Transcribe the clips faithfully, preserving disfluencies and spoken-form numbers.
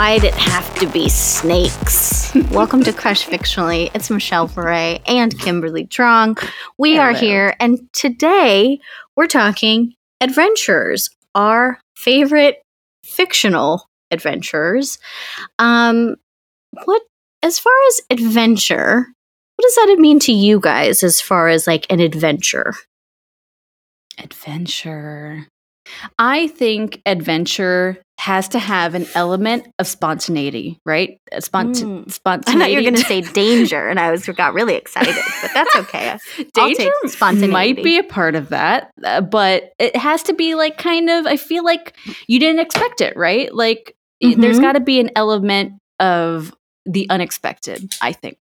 why'd it have to be snakes? Welcome to Crush Fictionally. It's Michelle Varey and Kimberly Trong. We Hello. are here, and today we're talking adventures, our favorite fictional adventures. Um, what, as far as adventure, what does that mean to you guys as far as like an adventure? Adventure. I think adventure has to have an element of spontaneity, right? Spont- mm. Spontaneity. I thought you were going to say danger, and I was got really excited, but that's okay. Danger might be a part of that, uh, but it has to be like kind of, I feel like you didn't expect it, right? Like mm-hmm. there's got to be an element of the unexpected, I think.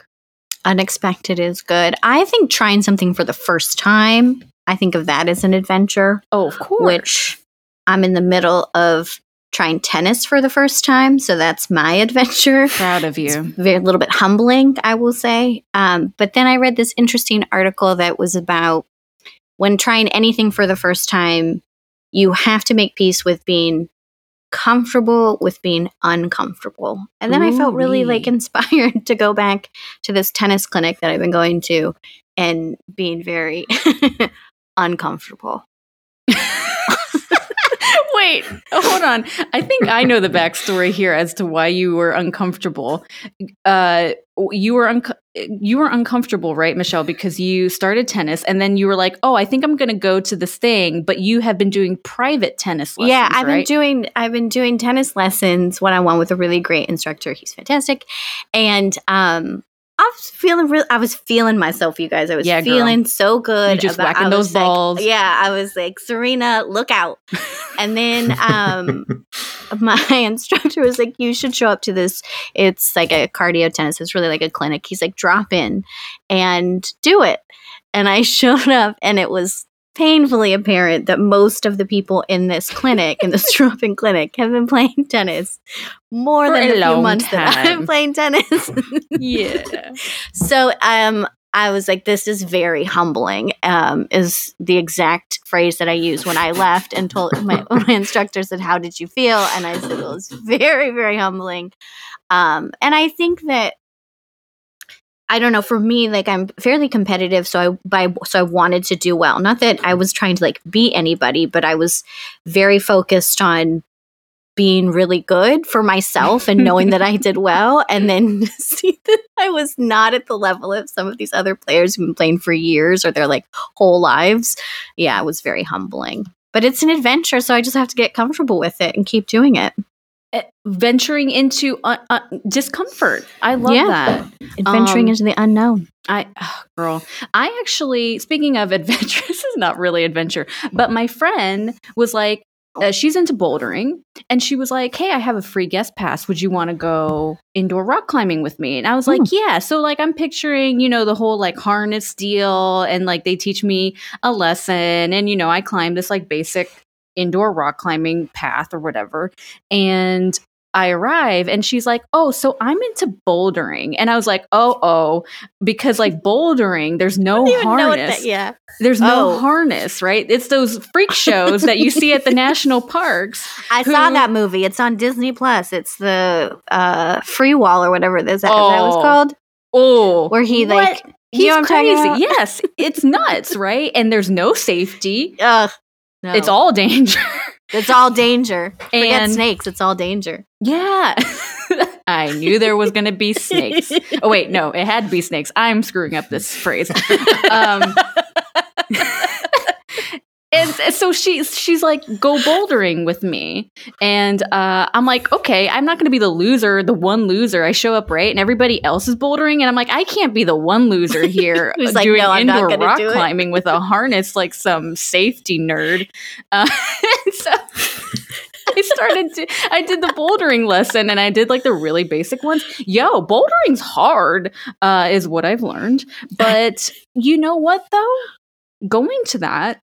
Unexpected is good. I think trying something for the first time, I think of that as an adventure. Oh, of course. Which I'm in the middle of trying tennis for the first time, so that's my adventure. Proud of you. It's very, a little bit humbling, I will say. Um, but then I read this interesting article that was about when trying anything for the first time, you have to make peace with being comfortable with being uncomfortable. And then Ooh, I felt really like inspired to go back to this tennis clinic that I've been going to and being very uncomfortable. Wait, hold on. I think I know the backstory here as to why you were uncomfortable. Uh, you were un- you were uncomfortable, right, Michelle? Because you started tennis, and then you were like, "Oh, I think I'm going to go to this thing." But you have been doing private tennis lessons. Yeah, I've right? been doing I've been doing tennis lessons one on one with a really great instructor. He's fantastic, and um. I was feeling real. I was feeling myself, you guys. I was yeah, feeling girl. so good. You just about, whacking those like, balls. Yeah, I was like, Serena, look out. And then um, my instructor was like, you should show up to this. It's like a cardio tennis. It's really like a clinic. He's like, drop in and do it. And I showed up, and it was painfully apparent that most of the people in this clinic, in this drop-in clinic, have been playing tennis more For than a, a few months time. that I've been playing tennis. Yeah. So um, I was like, this is very humbling, um, is the exact phrase that I used when I left and told my, my instructor said, how did you feel? And I said, it was very, very humbling. Um, and I think that I don't know. For me, like I'm fairly competitive, so I by so I wanted to do well. Not that I was trying to like beat anybody, but I was very focused on being really good for myself and knowing that I did well. And then see that I was not at the level of some of these other players who've been playing for years or their like whole lives. Yeah, it was very humbling. But it's an adventure, so I just have to get comfortable with it and keep doing it. Venturing into uh, uh, discomfort. I love yeah. that. Adventuring um, into the unknown. I, oh, girl, I actually, speaking of adventure, this is not really adventure, but my friend was like, uh, she's into bouldering, and she was like, hey, I have a free guest pass. Would you want to go indoor rock climbing with me? And I was like, hmm. yeah. So like, I'm picturing, you know, the whole like harness deal, and like, they teach me a lesson, and, you know, I climb this like basic indoor rock climbing path or whatever. And I arrive, and she's like, oh, so I'm into bouldering. And I was like, oh, oh, because like bouldering, there's no harness. That, yeah. There's oh. no harness, right? It's those freak shows that you see at the national parks. I who, saw that movie. It's on Disney Plus. It's the uh, Free Wall or whatever it is that, oh, that was called. Oh, where he what? like, he's you know what I'm crazy. Yes, it's nuts, right? And there's no safety. Ugh. No. It's all danger. It's all danger. Forget and snakes. It's all danger. Yeah. I knew there was going to be snakes. Oh, wait. No, it had to be snakes. I'm screwing up this phrase. Um, and, and so she, she's like, go bouldering with me. And uh, I'm like, okay, I'm not going to be the loser, the one loser. I show up, right? And everybody else is bouldering. And I'm like, I can't be the one loser here doing like, no, I'm indoor not rock do climbing with a harness like some safety nerd. Uh, so I started to, I did the bouldering lesson, and I did like the really basic ones. Yo, bouldering's hard uh, is what I've learned. But you know what, though? Going to that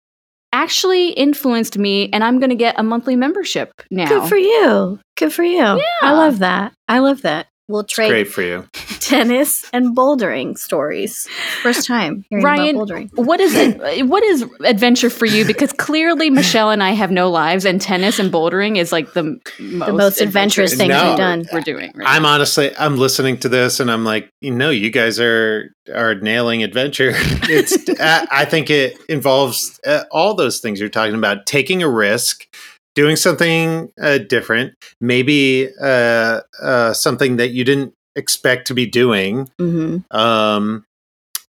actually influenced me, and I'm going to get a monthly membership now. Good for you. Good for you. Yeah. I love that. I love that. We'll trade great for you. tennis and bouldering stories. First time hearing Ryan, about bouldering. What is it? What is adventure for you? Because clearly Michelle and I have no lives, and tennis and bouldering is like the most, the most adventurous, adventurous thing no, we've done. We're doing. Right I'm now. honestly, I'm listening to this, and I'm like, you know, you guys are are nailing adventure. It's. I, I think it involves uh, all those things you're talking about: taking a risk. Doing something uh, different, maybe uh, uh, something that you didn't expect to be doing, mm-hmm. um,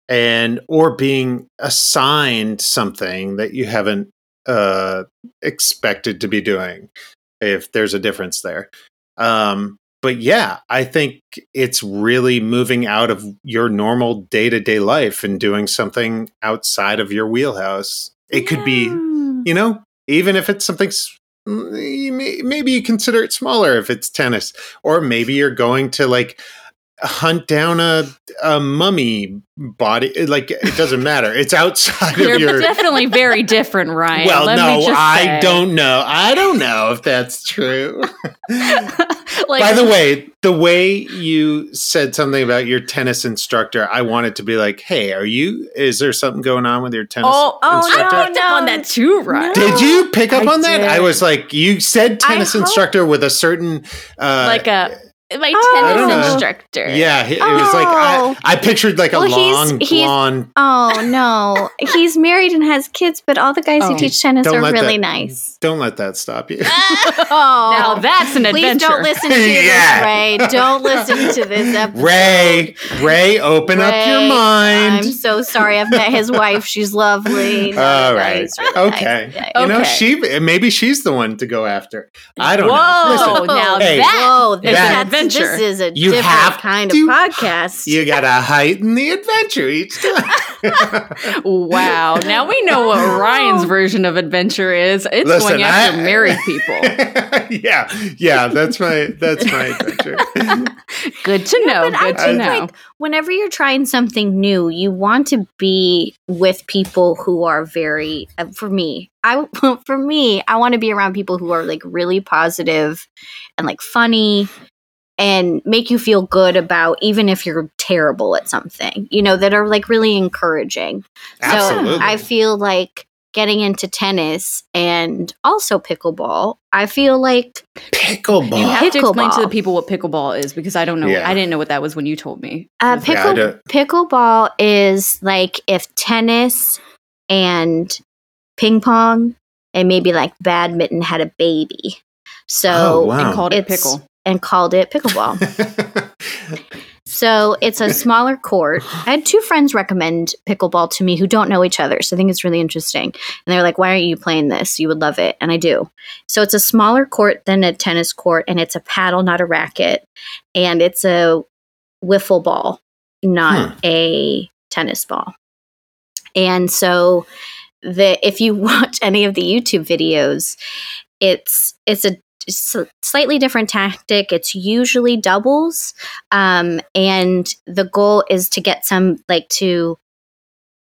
and or being assigned something that you haven't uh, expected to be doing, if there's a difference there. Um, but yeah, I think it's really moving out of your normal day-to-day life and doing something outside of your wheelhouse. It could be, you know, even if it's something... Maybe you consider it smaller if it's tennis, or maybe you're going to like hunt down a a mummy body. Like it doesn't matter. It's outside you're of your. Definitely very different, Ryan. Well, Let no, me just I say. don't know. I don't know if that's true. Like, by the way, the way you said something about your tennis instructor, I wanted to be like, hey, are you, is there something going on with your tennis oh, instructor? Oh, I picked up on that too, Ryan. No, did you pick up I on did. that? I was like, you said tennis hope, instructor with a certain. Uh, like a, my oh, tennis instructor. Yeah, it, it oh. was like, I, I pictured like well, a long he's, blonde. He's, oh, no. He's married and has kids, but all the guys oh, who teach tennis are really that, nice. Don't let that stop you. Oh, now that's an Please adventure. Please don't listen to yeah. this, Ray. Don't listen to this episode. Ray, Ray, open Ray, up your mind. I'm so sorry. I've met his wife. She's lovely. All right. Really okay. Nice. Yeah, you okay. know, she maybe she's the one to go after. I don't Whoa, know. Listen, now hey, that, whoa, that, that adventure. This is a you different have kind to, of podcast. You got to heighten the adventure each time. Wow. Now we know what Ryan's version of adventure is. It's listen, going after I, married people. Yeah. Yeah. That's my, that's my adventure. Good to know. No, good I, to know. Like, whenever you're trying something new, you want to be with people who are very, uh, for me, I, for me, I want to be around people who are like really positive and like funny. And make you feel good about even if you're terrible at something, you know, that are like really encouraging. Absolutely. So I feel like getting into tennis and also pickleball, I feel like pickleball. You have pickleball. to explain to the people what pickleball is because I don't know. Yeah. I didn't know what that was when you told me. Uh, pickle, yeah, pickleball is like if tennis and ping pong and maybe like badminton had a baby. So oh, wow. and called it pickle. And called it pickleball. So it's a smaller court. I had two friends recommend pickleball to me who don't know each other. So I think it's really interesting. And they're like, why aren't you playing this? You would love it. And I do. So it's a smaller court than a tennis court. And it's a paddle, not a racket. And it's a wiffle ball, not hmm. a tennis ball. And so the if you watch any of the YouTube videos, it's it's a slightly different tactic. It's usually doubles, um, and the goal is to get some like to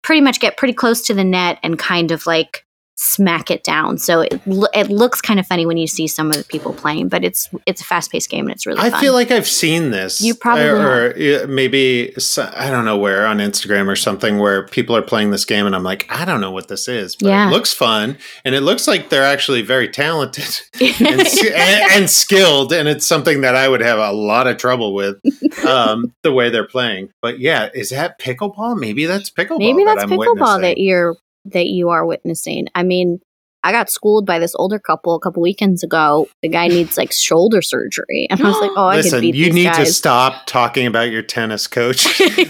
pretty much get pretty close to the net and kind of like smack it down. So it lo- it looks kind of funny when you see some of the people playing, but it's it's a fast paced game and it's really. I fun. feel like I've seen this. You probably or, or maybe I don't know where on Instagram or something where people are playing this game and I'm like, I don't know what this is, but yeah. it looks fun and it looks like they're actually very talented and, and, and skilled, and it's something that I would have a lot of trouble with um, the way they're playing. But yeah, is that pickleball? Maybe that's pickleball. Maybe that's that pickleball that you're. that you are witnessing. I mean, I got schooled by this older couple a couple weekends ago. The guy needs like shoulder surgery. And I was like, oh, I Listen, can beat these guys. Listen, you need to stop talking about your tennis coach.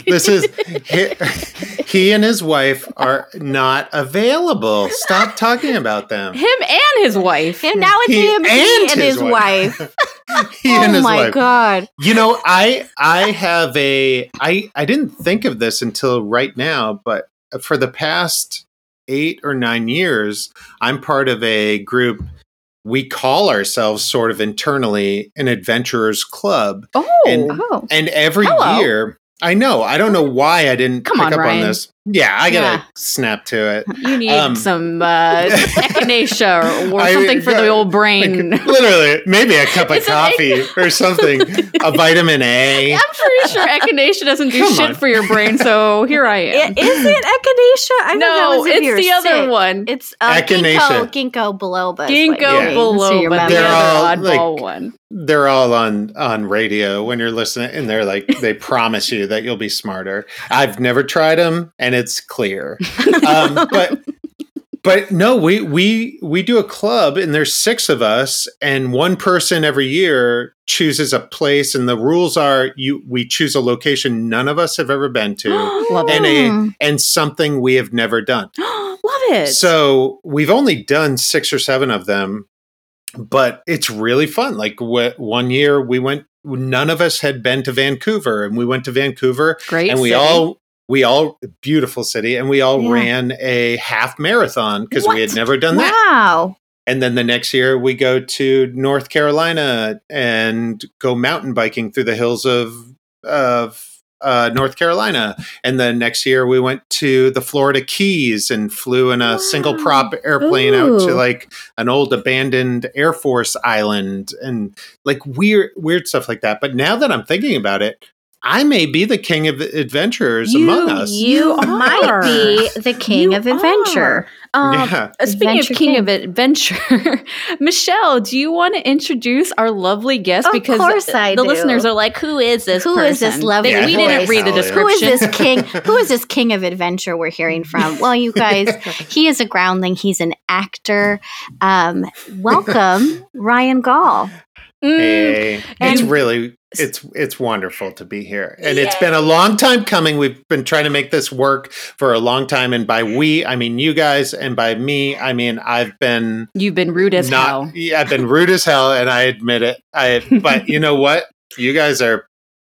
This is, he, he and his wife are not available. Stop talking about them. Him and his wife. And now it's he him and, and his, his wife. wife. He oh and his my wife. God. You know, I, I have a, I, I didn't think of this until right now, but for the past eight or nine years, I'm part of a group. We call ourselves sort of internally an adventurers club. Oh, and, oh. and every Hello. year I know. I don't know why I didn't Come pick on, up Ryan. on this. Yeah, I gotta yeah. snap to it. You need um, some uh, echinacea or I, something for uh, the old brain. Like, literally, maybe a cup of coffee ec- or something. A vitamin A. I'm pretty sure echinacea doesn't do Come shit on. for your brain, so here I am. It, is it echinacea? I no, it's the sick. other one. It's uh, echinacea. Ginkgo, ginkgo biloba. Ginkgo yeah. biloba. They're the other oddball like, one. They're all on, on radio when you're listening, and they're like, they promise you that you'll be smarter. I've never tried them, and it's clear. Um, but but no, we we we do a club, and there's six of us, and one person every year chooses a place, and the rules are you we choose a location none of us have ever been to, and a, and something we have never done. Love it. So we've only done six or seven of them, but it's really fun. Like wh- one year we went, none of us had been to Vancouver, and we went to Vancouver, Great and we city. all. We all, beautiful city, and we all yeah. ran a half marathon because we had never done wow. that. Wow. And then the next year we go to North Carolina and go mountain biking through the hills of of uh, North Carolina. And then next year we went to the Florida Keys and flew in a wow. single prop airplane Ooh. out to like an old abandoned Air Force island and like weird, weird stuff like that. But now that I'm thinking about it, I may be the king of adventurers you, among us. You might be the king you of adventure. Um, yeah. Speaking adventure of king, king of adventure, Michelle, do you want to introduce our lovely guest? Of because course I the do. listeners are like, who is this Who person? is this lovely yeah, We voice. didn't read the description. Who is this king? Who is this king of adventure we're hearing from? Well, you guys, he is a groundling. He's an actor. Um, welcome, Ryan Gaul. Mm. Hey, it's and, really it's it's wonderful to be here, and yay. it's been a long time coming. We've been trying to make this work for a long time, and by we, I mean you guys, and by me, I mean I've been you've been rude as not, hell. Yeah, I've been rude as hell, and I admit it. I but you know what? You guys are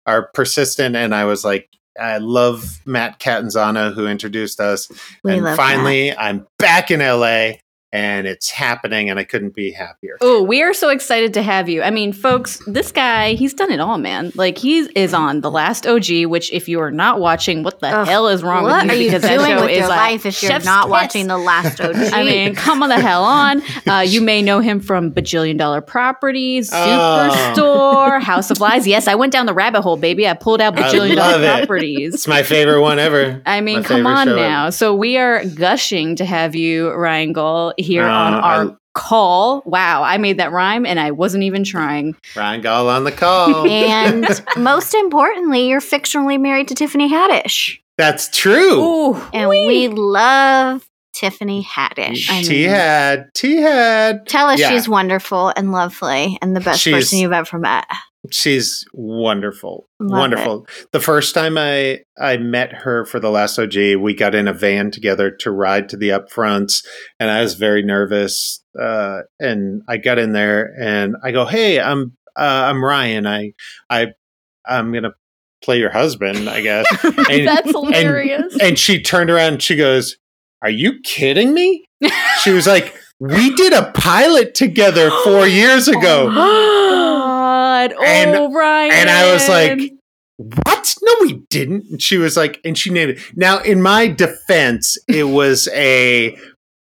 are persistent, and I was like, I love Matt Catanzano who introduced us, we and finally, Matt. I'm back in L A. And it's happening, and I couldn't be happier. Oh, we are so excited to have you. I mean, folks, this guy, he's done it all, man. Like, he is on The Last O G, which if you are not watching, what the Ugh, hell is wrong with you? What are you because doing that show with is your like life if you're not watching The Last O G? I mean, come on the hell on. Uh, you may know him from Bajillion Dollar Properties, Superstore, oh. House of Lies. Yes, I went down the rabbit hole, baby. I pulled out Bajillion Dollar it. Properties. It's my favorite one ever. I mean, my come on now. Ever. So we are gushing to have you, Ryan Gaul, here uh, on our I, call. Wow, I made that rhyme and I wasn't even trying. Ryan Gaul on the call. And most importantly, you're fictionally married to Tiffany Haddish. That's true. Ooh, and wee. we love Tiffany Haddish. I mean, T had, T had. Tell us yeah. she's wonderful and lovely and the best she's, person you've ever met. She's wonderful. Love wonderful. It. The first time I, I met her for The Last O G, we got in a van together to ride to the upfronts, and I was very nervous. Uh, and I got in there and I go, "Hey, I'm uh, I'm Ryan. I I I'm gonna play your husband, I guess." And, that's hilarious. And, and she turned around and she goes, "Are you kidding me?" She was like, "We did a pilot together four years ago." Oh, and, Ryan. And I was like, what? No, we didn't. And she was like, and she named it. Now, in my defense, it was a,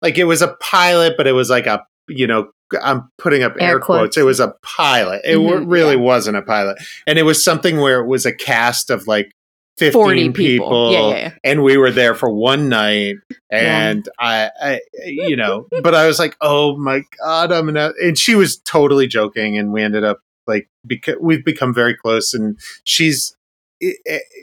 like, it was a pilot, but it was like a, you know, I'm putting up air, air quotes. quotes. It was a pilot. It mm-hmm, really yeah. wasn't a pilot. And it was something where it was a cast of like fifteen forty people. people. Yeah, yeah, yeah. And we were there for one night. And yeah. I, I, you know, but I was like, oh my God, I'm gonna, and she was totally joking. And we ended up, like, because we've become very close, and she's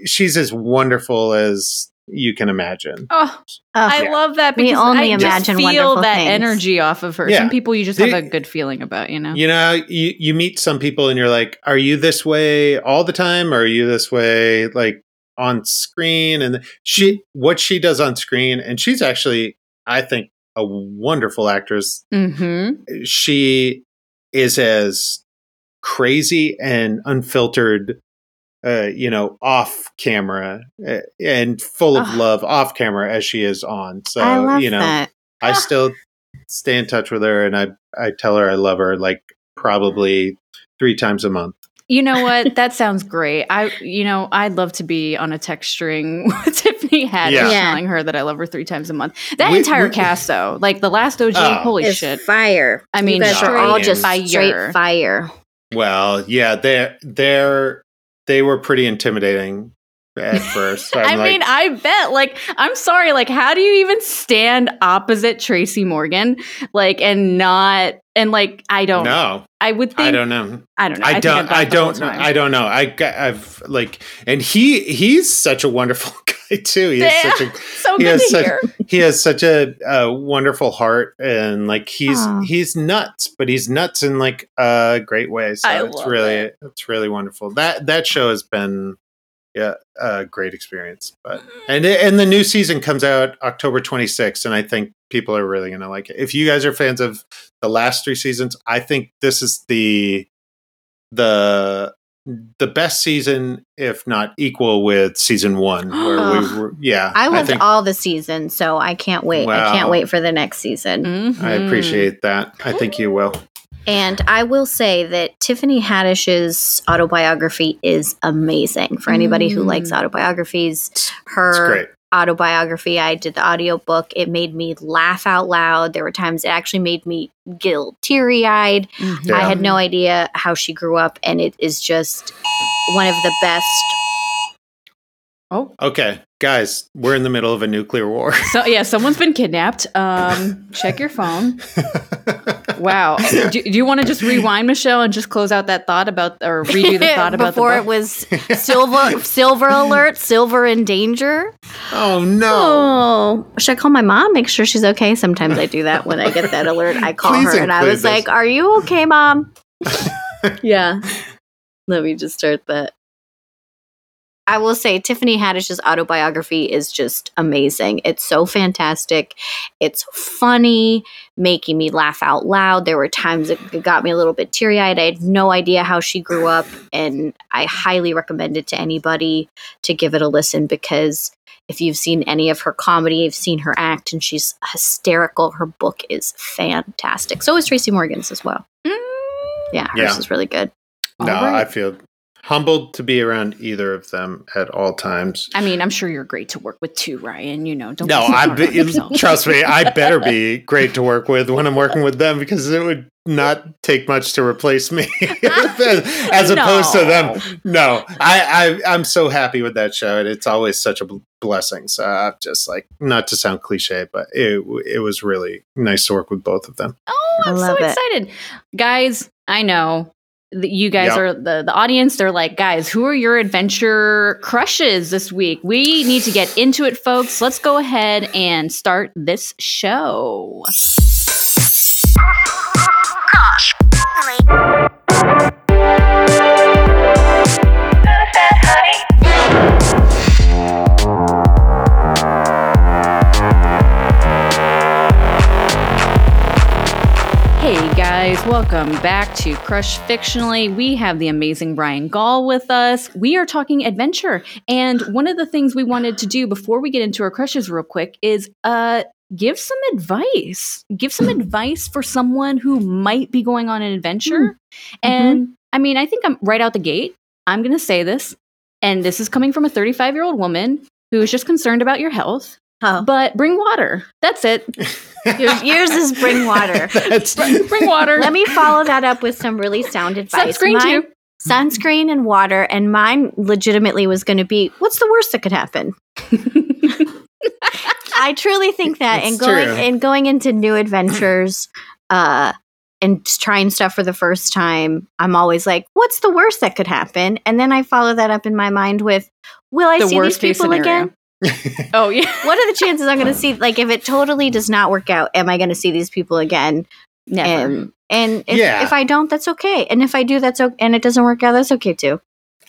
she's as wonderful as you can imagine. Oh, I yeah. love that because we only I imagine just feel that things. energy off of her. Yeah. Some people you just have they, a good feeling about, you know. You know, you you meet some people and you're like, are you this way all the time, or are you this way like on screen? And she, what she does on screen, and she's actually, I think, a wonderful actress. Mm-hmm. She is as crazy and unfiltered, uh, you know, off camera uh, and full of oh. love off camera as she is on. So, I love you know, that. I still stay in touch with her, and I, I tell her I love her like probably three times a month. You know what? That sounds great. I, you know, I'd love to be on a text string with Tiffany Haddish yeah. telling her that I love her three times a month. That we, entire we, cast, though, like the last O G, oh, holy shit, fire! I mean, you guys are all just fire. Straight fire. Well, yeah, they they're they were pretty intimidating at first. I like, mean, I bet. Like, I'm sorry. Like, how do you even stand opposite Tracy Morgan? Like, and not. And like, I don't know. I would think. I don't know. I don't know. I, I don't. I don't know. I don't know. I I've like, and he he's such a wonderful guy too. He yeah. is such a so he good has to such, hear. He has such a, a wonderful heart, and like he's Aww. he's nuts, but he's nuts in like a great way. So I it's really it. it's really wonderful. That that show has been yeah a great experience. But and it, and the new season comes out October twenty-sixth, and I think people are really going to like it. If you guys are fans of the last three seasons, I think this is the the the best season, if not equal with season one. Where oh. we were, yeah, I loved I think, all the seasons, so I can't wait. Wow. I can't wait for the next season. Mm-hmm. I appreciate that. I think you will. And I will say that Tiffany Haddish's autobiography is amazing for anybody mm. who likes autobiographies. Her. It's great. Autobiography. I did the audiobook. It made me laugh out loud. There were times it actually made me get teary-eyed. Yeah. I had no idea how she grew up, and it is just one of the best. Oh, okay, guys, we're in the middle of a nuclear war. So yeah, someone's been kidnapped. Um, check your phone. Wow. Do, do you want to just rewind, Michelle, and just close out that thought about, or redo the thought about before the book? It was silver, silver alert, silver in danger. Oh no! Oh, should I call my mom? Make sure she's okay. Sometimes I do that when I get that alert. I call Please her and I was this. like, "Are you okay, Mom?" Yeah. Let me just start that. I will say Tiffany Haddish's autobiography is just amazing. It's so fantastic. It's funny, making me laugh out loud. There were times it got me a little bit teary-eyed. I had no idea how she grew up, and I highly recommend it to anybody to give it a listen, because if you've seen any of her comedy, you've seen her act, and she's hysterical. Her book is fantastic. So is Tracy Morgan's as well. Mm. Yeah, hers yeah. is really good. No, right. I feel... humbled to be around either of them at all times. I mean, I'm sure you're great to work with too, Ryan. You know, don't no, I be, trust me, I better be great to work with when I'm working with them, because it would not take much to replace me as no. opposed to them. No, I, I, I'm so happy with that show, and it's always such a blessing. So I'm just like, not to sound cliche, but it it was really nice to work with both of them. Oh, I'm so excited, it. guys! I know. You guys yep. are the, the audience. They're like, guys, who are your adventure crushes this week? We need to get into it, folks. Let's go ahead and start this show. Gosh. Welcome back to Crush Fictionally. We have the amazing Ryan Gaul with us. We are talking adventure. And one of the things we wanted to do before we get into our crushes real quick is uh, give some advice. Give some advice for someone who might be going on an adventure. Mm-hmm. And I mean, I think I'm right out the gate. I'm going to say this. And this is coming from a thirty-five-year-old woman who is just concerned about your health. Oh. But bring water. That's it. Yours, yours is bring water. Br- bring water. Let me follow that up with some really sound advice. Sunscreen mine, too. Sunscreen and water. And mine legitimately was going to be, what's the worst that could happen? I truly think that. It's and going true. and going into new adventures uh, and trying stuff for the first time, I'm always like, what's the worst that could happen? And then I follow that up in my mind with, will I the see these people scenario. again? Oh yeah. What are the chances I'm going to see? Like, if it totally does not work out, am I going to see these people again? Never. Um, and if, yeah. if I don't, that's okay. And if I do, that's okay. And it doesn't work out, that's okay too.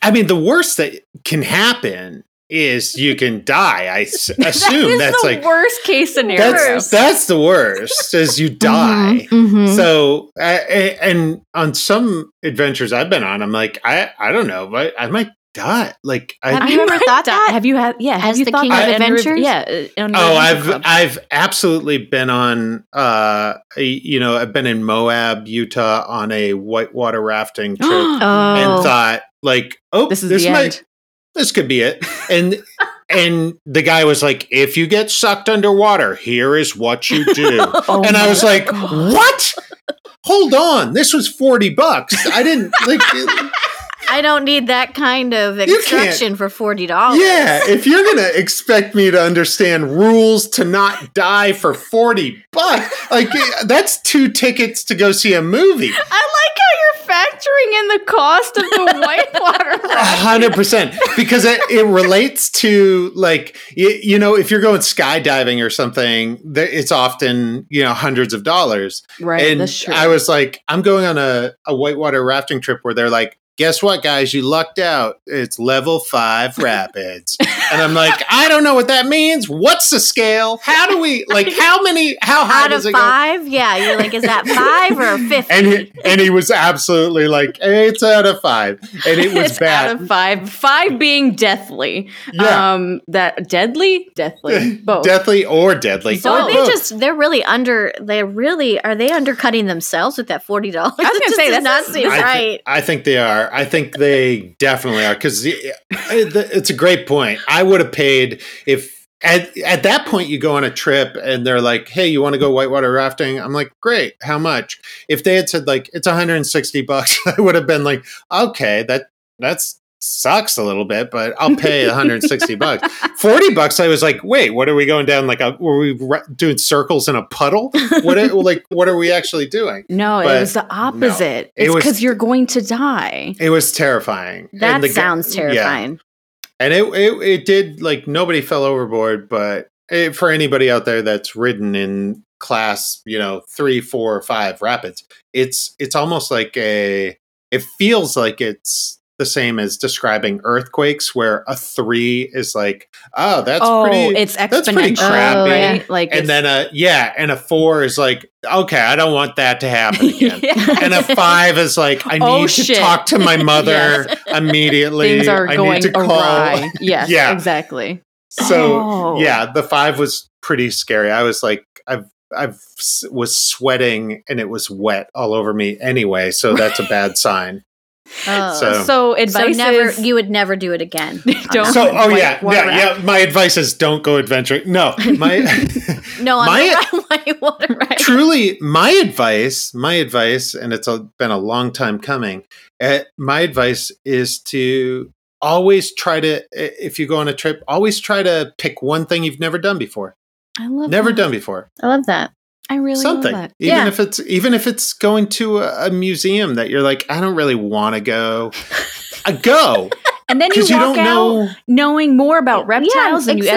I mean, the worst that can happen is you can die. I s- assume that that's the like worst case scenario. That's, that's the worst is you die. Mm-hmm. So, I, I, and on some adventures I've been on, I'm like, I, I don't know, but I might Scott. Like I, have you ever thought that? that? Have you had? Yeah, have As you the thought King of I, Adventures? Yeah. On oh, I've Club. I've absolutely been on. Uh, you know, I've been in Moab, Utah, on a whitewater rafting trip, oh. and thought like, oh, this is this the might, end. This could be it, and. And the guy was like, if you get sucked underwater, here is what you do. oh and I was like, God. What? Hold on. This was forty bucks. I didn't like. It, I don't need that kind of instruction for forty dollars. Yeah. If you're going to expect me to understand rules to not die for forty bucks, like that's two tickets to go see a movie. I like how you're factoring in the cost of the whitewater rafting. one hundred percent. Because it, it relates to, like, you, you know, if you're going skydiving or something, it's often, you know, hundreds of dollars. Right. And that's true. I was like, I'm going on a, a whitewater rafting trip where they're like, guess what, guys? You lucked out. It's level five rapids. And I'm like, I don't know what that means. What's the scale? How do we, like, how many, how high Out does it five? Go? Out of five? Yeah. You're like, is that five or fifty? And he, and he was absolutely like, it's out of five. And it was it's bad. Out of five. Five being deathly. Yeah. Um, that deadly? Deathly. Both. Deathly or deadly. So oh, they both. just, they're really under, they really, are they undercutting themselves with that forty dollars? I was going to say, that's not seem right. I, th- I think they are. I think they definitely are, because it's a great point. I would have paid if at, at that point you go on a trip and they're like, hey, you want to go whitewater rafting? I'm like, great. How much? If they had said like, it's one hundred sixty bucks, I would have been like, okay, that that's sucks a little bit, but I'll pay one hundred sixty bucks. forty bucks. I was like, wait, what are we going down? Like, a, were we re- doing circles in a puddle? What are, like, what are we actually doing? No, but it was the opposite. No, it's because it you're going to die. It was terrifying. That the, sounds terrifying. Yeah. And it, it, it did, like, nobody fell overboard, but it, for anybody out there that's ridden in class, you know, three, four, or five rapids, it's, it's almost like a, it feels like it's, the same as describing earthquakes, where a three is like, oh, that's oh, pretty, it's exponential. That's pretty crappy. Oh, yeah. Like, and then a yeah, and a four is like, okay, I don't want that to happen again. Yes. And a five is like, I need oh, to shit. talk to my mother yes. immediately. Things are I going need to call. Awry. Yes, yeah, exactly. So oh. yeah, the five was pretty scary. I was like, I've. I was sweating and it was wet all over me anyway, so that's a bad sign. Oh. So, so advice so never, is you would never do it again. Don't. So, oh yeah, yeah, yeah. My advice is don't go adventuring. No, my no, on my, the right, water right. Truly, my advice, my advice, and it's a, been a long time coming. Uh, my advice is to always try to, if you go on a trip, always try to pick one thing you've never done before. I love never that. done before. I love that. I really something. Love that. Even yeah. if it's even if it's going to a, a museum that you're like, I don't really want to go. I go. And then you walk you don't out know... knowing more about reptiles yeah, than exactly. you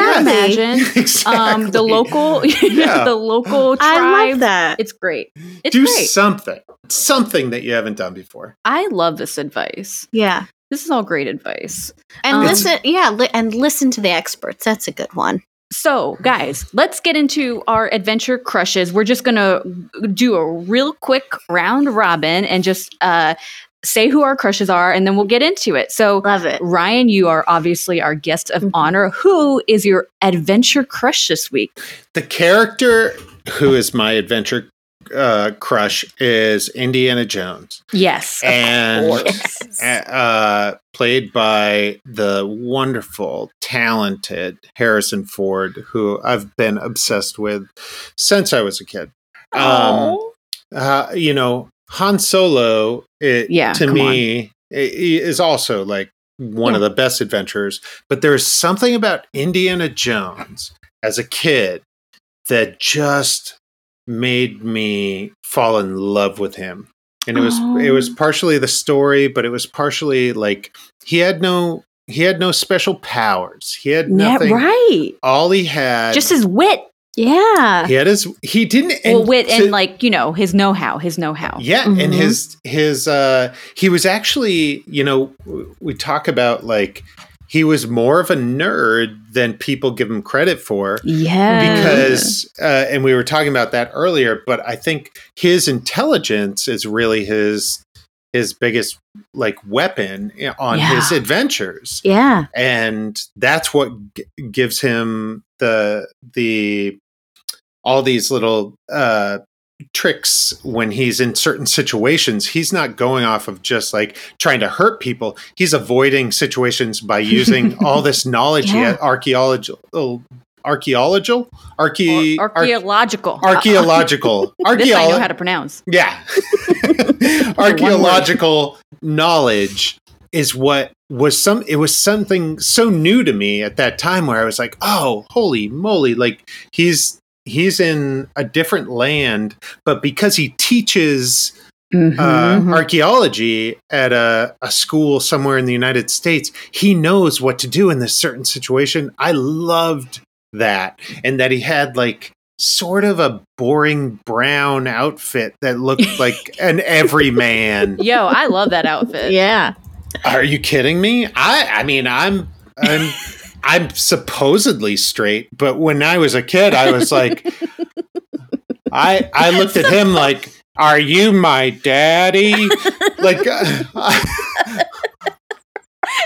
ever imagined. Exactly. Um, the local yeah. the local tribe. I love that. It's great. It's Do great. something. Something that you haven't done before. I love this advice. Yeah. This is all great advice. And um, listen yeah, li- and listen to the experts. That's a good one. So, guys, let's get into our adventure crushes. We're just going to do a real quick round robin and just uh, say who our crushes are, and then we'll get into it. So, love it. Ryan, you are obviously our guest of mm-hmm. honor. Who is your adventure crush this week? The character who is my adventure uh, crush is Indiana Jones. Yes. And yes. Uh, played by the wonderful, talented Harrison Ford, who I've been obsessed with since I was a kid. Um, uh, you know, Han Solo, it, yeah, to me, it, it is also like one yeah. of the best adventures. But there's something about Indiana Jones as a kid that just made me fall in love with him. And it was oh. it was partially the story, but it was partially like he had no he had no special powers. He had nothing. Yeah, right. All he had just his wit. Yeah. He had his he didn't well, and wit to, and like, you know, his know-how, his know-how. Yeah, mm-hmm. and his his uh he was actually, you know, we talk about like he was more of a nerd than people give him credit for. Yeah. Because, uh, and we were talking about that earlier, but I think his intelligence is really his his biggest like weapon on yeah. his adventures. Yeah. And that's what g- gives him the, the, all these little, uh, tricks when he's in certain situations. He's not going off of just like trying to hurt people. He's avoiding situations by using all this knowledge. Yeah. He had archaeological, archaeological, Arche- archaeological, archaeological, archaeological. This I know how to pronounce. Yeah. Archaeological knowledge is what was some, it was something so new to me at that time where I was like, oh, holy moly. Like he's, he's in a different land, but because he teaches mm-hmm, uh, mm-hmm. archaeology at a, a school somewhere in the United States, he knows what to do in this certain situation. I loved that. And that he had like sort of a boring brown outfit that looked like an everyman. Yo, I love that outfit. Yeah. Are you kidding me? I, I mean, I'm, I'm, I'm supposedly straight, but when I was a kid, I was like, I I looked at him like, "Are you my daddy?" Like, uh,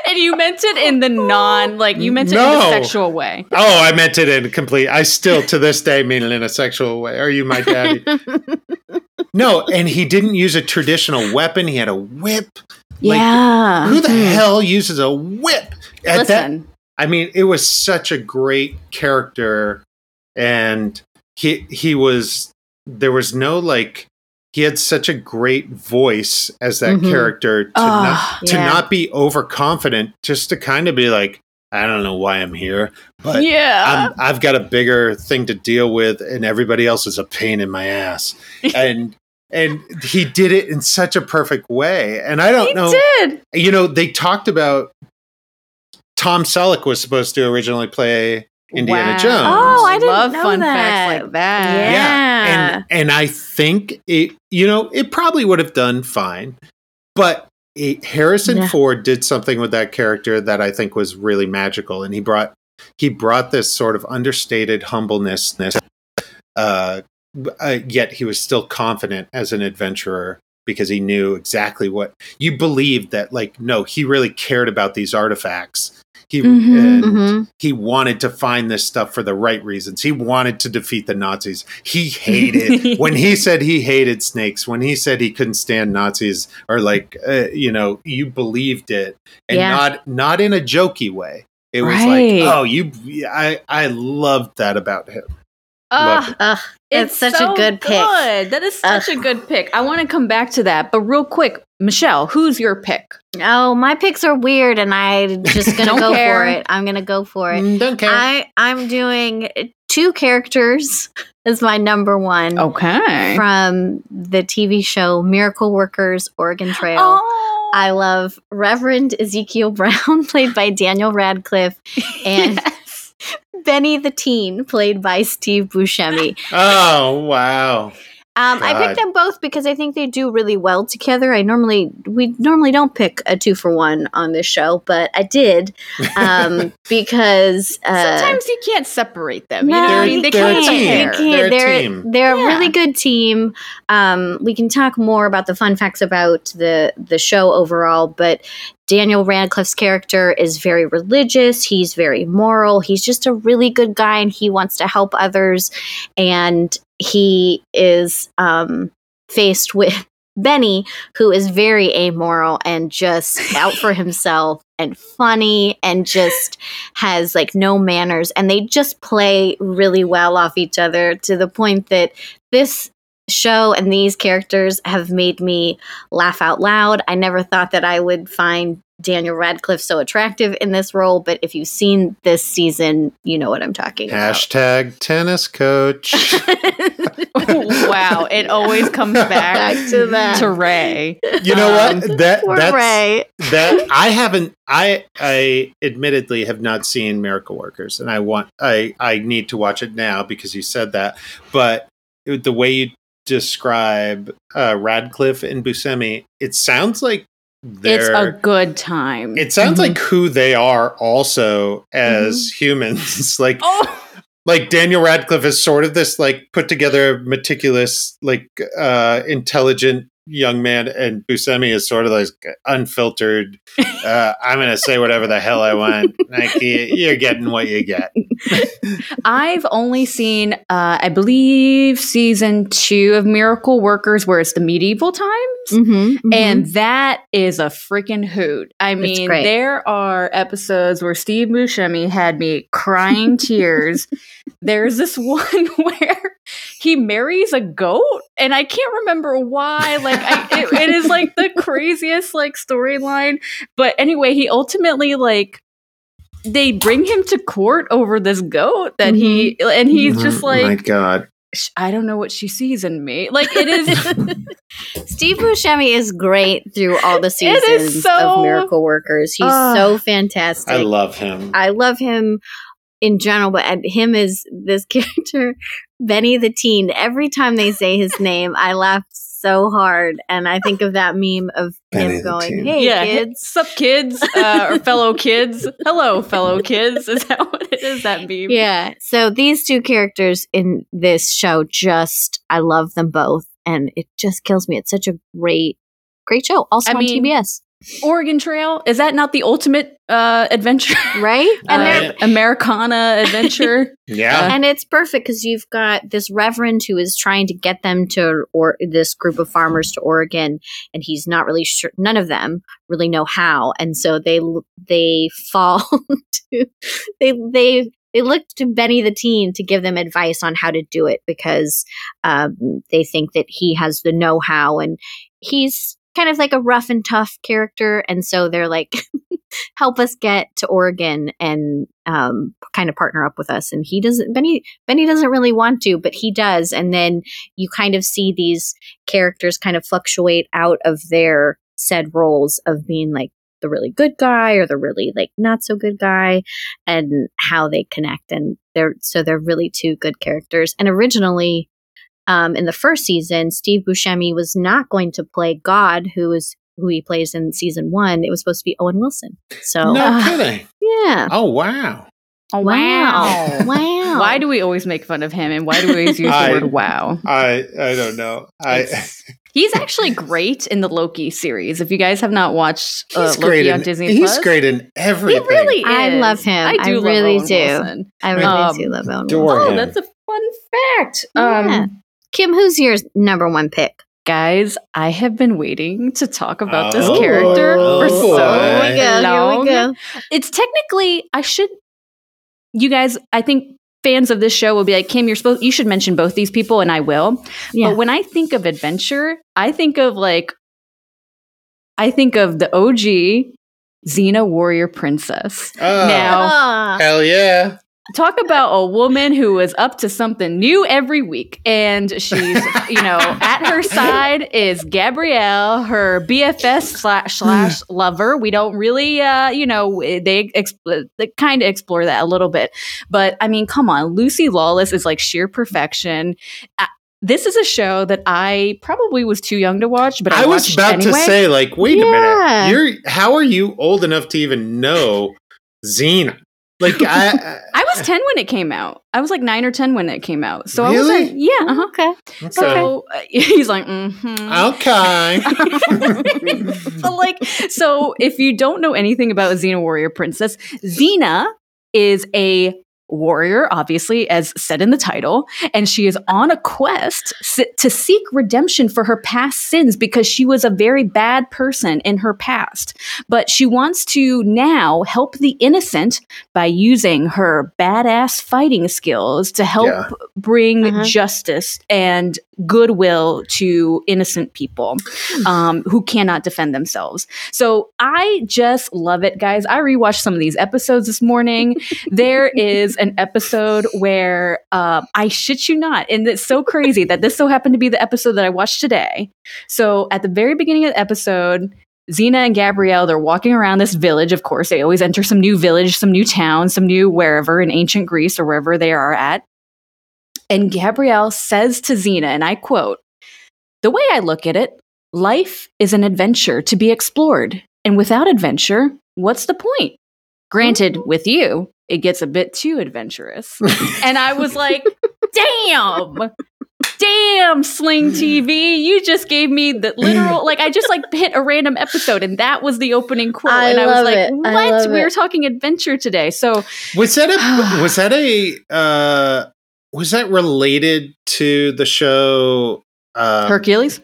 and you meant it in the non, like you meant it no. in a sexual way. Oh, I meant it in complete. I still to this day mean it in a sexual way. Are you my daddy? No, and he didn't use a traditional weapon. He had a whip. Like, yeah, who the hell uses a whip at Listen. that? I mean, it was such a great character, and he he was, there was no, like, he had such a great voice as that mm-hmm. character to, oh, not, to yeah. not be overconfident, just to kind of be like, I don't know why I'm here, but yeah. I'm, I've got a bigger thing to deal with, and everybody else is a pain in my ass. And and he did it in such a perfect way. And I don't he know. Did. You know, they talked about, Tom Selleck was supposed to originally play Indiana wow. Jones. Oh, I didn't Love know fun that. facts like that. Yeah. yeah. And and I think it, you know, it probably would have done fine. But it, Harrison yeah. Ford did something with that character that I think was really magical. And he brought he brought this sort of understated humbleness, uh, uh, yet he was still confident as an adventurer. Because he knew exactly what you believed that, like, no, he really cared about these artifacts. He mm-hmm, and mm-hmm. he wanted to find this stuff for the right reasons. He wanted to defeat the Nazis. He hated when he said he hated snakes. When he said he couldn't stand Nazis, or like, uh, you know, you believed it, and yeah. not not in a jokey way. It was right. like, oh, you, I I loved that about him. Uh, uh, it's, it's such so a good pick. Good. That is such uh, a good pick. I want to come back to that, but real quick, Michelle, who's your pick? Oh, my picks are weird, and I'm just gonna go care. for it. I'm gonna go for it. Don't care. I I'm doing two characters as my number one. Okay, from the T V show Miracle Workers, Oregon Trail. Oh. I love Reverend Ezekiel Brown, played by Daniel Radcliffe, and. yeah. Benny the Teen, played by Steve Buscemi. Oh, wow. Um, I picked them both because I think they do really well together. I normally we normally don't pick a two for one on this show, but I did um, because uh, sometimes you can't separate them. No, you know? you, they can't. you can't. They're, they're a team. They're yeah. a really good team. Um, we can talk more about the fun facts about the the show overall, but Daniel Radcliffe's character is very religious. He's very moral. He's just a really good guy, and he wants to help others. And he is um, faced with Benny, who is very amoral and just out for himself and funny and just has like no manners. And they just play really well off each other to the point that this show and these characters have made me laugh out loud. I never thought that I would find Daniel Radcliffe so attractive in this role, but if you've seen this season, you know what I'm talking Hashtag about. Hashtag tennis coach. Wow, it always comes back, back to that. To Ray. You know um, what? That poor that's, Ray. That I haven't I I admittedly have not seen Miracle Workers, and I want I I need to watch it now because you said that. But it, the way you describe uh, Radcliffe and Buscemi, it sounds like It's a good time. It sounds mm-hmm. like who they are also as mm-hmm. humans. Like oh. like Daniel Radcliffe is sort of this like put together, meticulous, like uh, intelligent young man, and Buscemi is sort of like unfiltered. Uh, I'm going to say whatever the hell I want. Like, you're getting what you get. I've only seen, uh, I believe, season two of Miracle Workers, where it's the medieval times. Mm-hmm, mm-hmm. And that is a freaking hoot. I mean, there are episodes where Steve Buscemi had me crying tears. There's this one where he marries a goat, and I can't remember why. Like, I, it, it is like the craziest like storyline. But anyway, he ultimately like they bring him to court over this goat that mm-hmm. he and he's just like, oh my God, I don't know what she sees in me. Like, it is. Steve Buscemi is great through all the seasons it is so, of Miracle Workers. He's uh, so fantastic. I love him. I love him in general, but him is this character, Benny the Teen. Every time they say his name, I laugh so hard. And I think of that meme of Benny him going, hey, yeah, kids. Sup, kids? Uh, or fellow kids. Hello, fellow kids. Is that what it is, that meme? Yeah. So these two characters in this show just, I love them both. And it just kills me. It's such a great, great show. Also I on mean, T B S. Oregon Trail, is that not the ultimate uh, adventure? Right? And uh, Americana adventure. Yeah. Uh, and it's perfect because you've got this reverend who is trying to get them to, or this group of farmers to Oregon, and he's not really sure, none of them really know how. And so they they fall to, they, they, they look to Benny the Teen to give them advice on how to do it because um, they think that he has the know-how, and he's kind of like a rough and tough character, and so they're like, help us get to Oregon and um kind of partner up with us. And he doesn't Benny Benny doesn't really want to, but he does. And then you kind of see these characters kind of fluctuate out of their said roles of being like the really good guy or the really like not so good guy, and how they connect. And they're so they're really two good characters. And originally Um, in the first season, Steve Buscemi was not going to play God, who is who he plays in season one. It was supposed to be Owen Wilson. So, no uh, kidding. Yeah. Oh, wow. Oh, wow. Wow. Why do we always make fun of him, and why do we always use I, the word wow? I, I don't know. I, he's actually great in the Loki series. If you guys have not watched uh, Loki in, on Disney he's Plus. He's great in everything. He really is. I love him. I, do I love really Owen do. Wilson. I really um, do love Owen Wilson. Oh, that's a fun fact. Um, yeah. Kim, who's your number one pick? Guys, I have been waiting to talk about oh, this character for so long. Here we go. It's technically, I should, you guys, I think fans of this show will be like, Kim, you're supposed, you should mention both these people, and I will. Yeah. But when I think of adventure, I think of like, I think of the O G, Xena Warrior Princess. Oh, now, oh. Hell yeah. Talk about a woman who is up to something new every week. And she's, you know, at her side is Gabrielle, her B F F slash, slash lover. We don't really, uh, you know, they, exp- they kind of explore that a little bit. But, I mean, come on. Lucy Lawless is like sheer perfection. I- This is a show that I probably was too young to watch, but I, I was about anyway. to say, like, wait yeah. a minute. You're, how are you old enough to even know Xena? Like I, I, I was ten when it came out. I was like nine or ten when it came out. So really? I was like, yeah, uh-huh. okay. okay. So uh, he's like, mm-hmm. okay. But like, so if you don't know anything about Xena Warrior Princess, Xena is a warrior, obviously, as said in the title, and she is on a quest si- to seek redemption for her past sins, because she was a very bad person in her past. But she wants to now help the innocent by using her badass fighting skills to help yeah. bring uh-huh. justice and goodwill to innocent people um, who cannot defend themselves. So I just love it, guys. I rewatched some of these episodes this morning. There is an episode where uh, I shit you not, and it's so crazy that this so happened to be the episode that I watched today. So at the very beginning of the episode, Xena and Gabrielle, they're walking around this village. Of course, they always enter some new village, some new town, some new wherever in ancient Greece or wherever they are at. And Gabrielle says to Xena, and I quote, "The way I look at it, life is an adventure to be explored. And without adventure, what's the point? Granted, with you, it gets a bit too adventurous." And I was like, damn. damn, Sling T V, you just gave me the literal, like, I just, like, hit a random episode, and that was the opening quote. I and I was like, it. what? I we were talking adventure today. So was that a, was that a, uh, was that related to the show? Um, Hercules?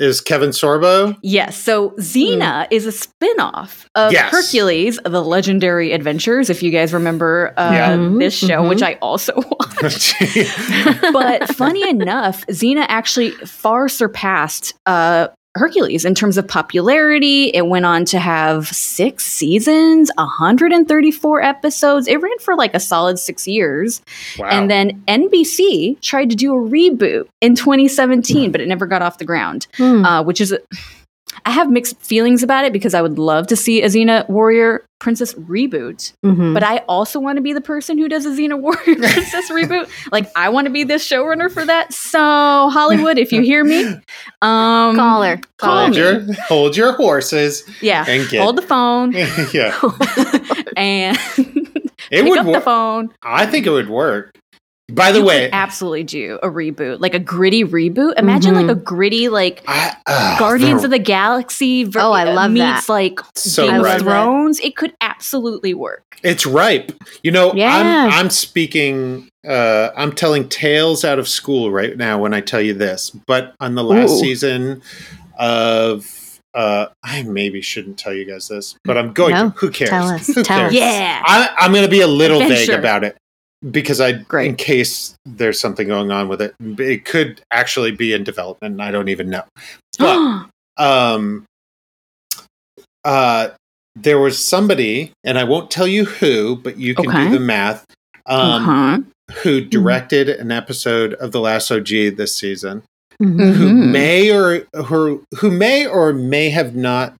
Is Kevin Sorbo? Yes. So Xena mm. is a spinoff of yes. Hercules, The Legendary Adventures, if you guys remember uh, yeah. this show, mm-hmm. which I also watched. But funny enough, Xena actually far surpassed uh, Hercules in terms of popularity. It went on to have six seasons, one hundred thirty-four episodes. It ran for like a solid six years. Wow. And then N B C tried to do a reboot in twenty seventeen, but it never got off the ground, hmm. uh, which is, I have mixed feelings about it because I would love to see a Xena Warrior Princess reboot, mm-hmm. but I also want to be the person who does a Xena Warrior Princess reboot. Like, I want to be the showrunner for that. So Hollywood, if you hear me, um, call her. Call hold me. Your, hold your horses. Yeah. And get, hold the phone. Yeah. And it pick would up wor- the phone. I think it would work. By the you way, absolutely do a reboot, like a gritty reboot. Imagine mm-hmm. like a gritty, like I, uh, Guardians the, of the Galaxy. Ver- oh, I love meets, that. Like so Game of Thrones. That. It could absolutely work. It's ripe. You know, yeah. I'm, I'm speaking. Uh, I'm telling tales out of school right now when I tell you this. But on the last Ooh. season of. Uh, I maybe shouldn't tell you guys this, but I'm going no. to. Who cares? Tell us. Who tell cares? Us. Yeah. I, I'm going to be a little Adventure. vague about it. Because I, Great. in case there's something going on with it, it could actually be in development. And I don't even know. But um, uh, there was somebody, and I won't tell you who, but you can okay. do the math, um, uh-huh. who directed mm-hmm. an episode of The Last O G this season, mm-hmm. who may or who who may or may have not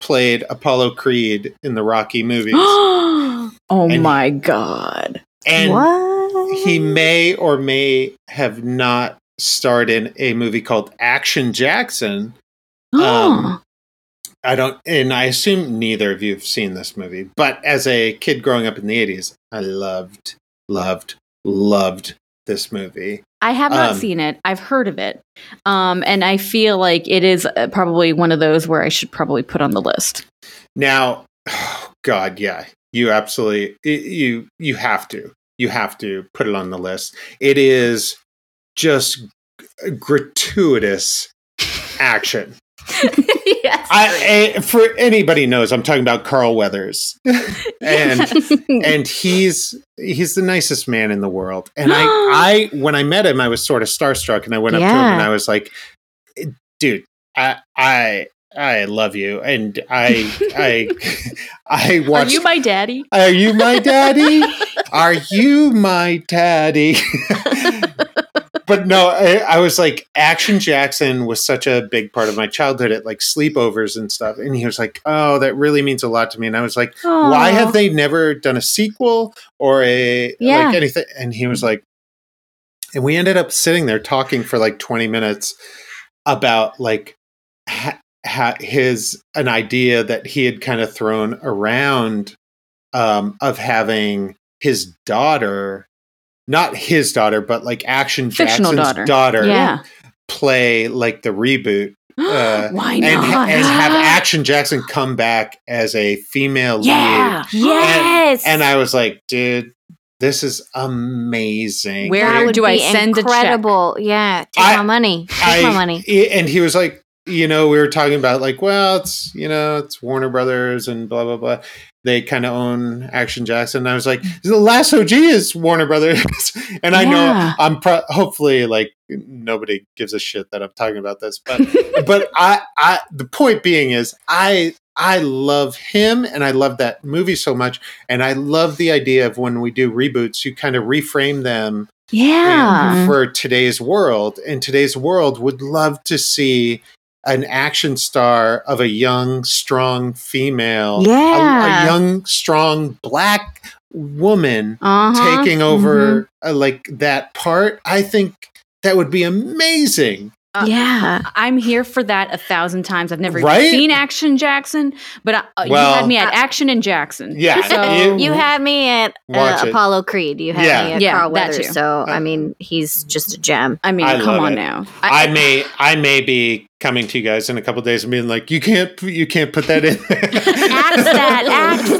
played Apollo Creed in the Rocky movies. Oh and my God. And what? He may or may have not starred in a movie called Action Jackson. Oh. Um, I don't, and I assume neither of you have seen this movie, but as a kid growing up in the eighties, I loved, loved, loved this movie. I have not um, seen it. I've heard of it. Um, and I feel like it is probably one of those where I should probably put on the list. Now, oh God, yeah. You absolutely, you you have to, you have to put it on the list. It is just g- gratuitous action. Yes. I, I, for anybody knows, I'm talking about Carl Weathers, and and he's he's the nicest man in the world. And I, I when I met him, I was sort of starstruck, and I went yeah. up to him and I was like, dude, I I. I love you, and I, I, I watched. Are you my daddy? Are you my daddy? Are you my daddy? But no, I, I was like, Action Jackson was such a big part of my childhood at like sleepovers and stuff, and he was like, "Oh, that really means a lot to me." And I was like, Aww. "Why have they never done a sequel or a yeah. like anything?" And he was like, and we ended up sitting there talking for like twenty minutes about like. Ha- his an idea that he had kind of thrown around um, of having his daughter, not his daughter, but like Action Fictional Jackson's daughter, daughter yeah. play like the reboot. Uh, Why not? And, ha- and have Action Jackson come back as a female yeah. lead. Yes. And, and I was like, dude, this is amazing. Where I would do I send incredible. a check? Yeah. Take I, my money. Take I, my money. And he was like, you know, we were talking about like, well, it's, you know, it's Warner Brothers and blah, blah, blah. They kind of own Action Jackson. And I was like, The Last O G is Warner Brothers. And I yeah. know I'm pro- hopefully like nobody gives a shit that I'm talking about this. But but I, I the point being is I I love him and I love that movie so much. And I love the idea of when we do reboots, you kind of reframe them. Yeah. For today's world. And today's world would love to see an action star of a young, strong female, yeah. a, a young, strong black woman uh-huh. taking over mm-hmm. uh, like that part. I think that would be amazing. Uh, yeah. I'm here for that a thousand times. I've never right? even seen Action Jackson, but I, well, you had me at Action and Jackson. Yeah. So you, you had me at uh, Apollo Creed. You had yeah. me at yeah, Carl Weathers. So, I mean, he's just a gem. I mean, I come on it. now. I, I may I may be coming to you guys in a couple of days and being like, you can't you can't put that in. Axe that. Axe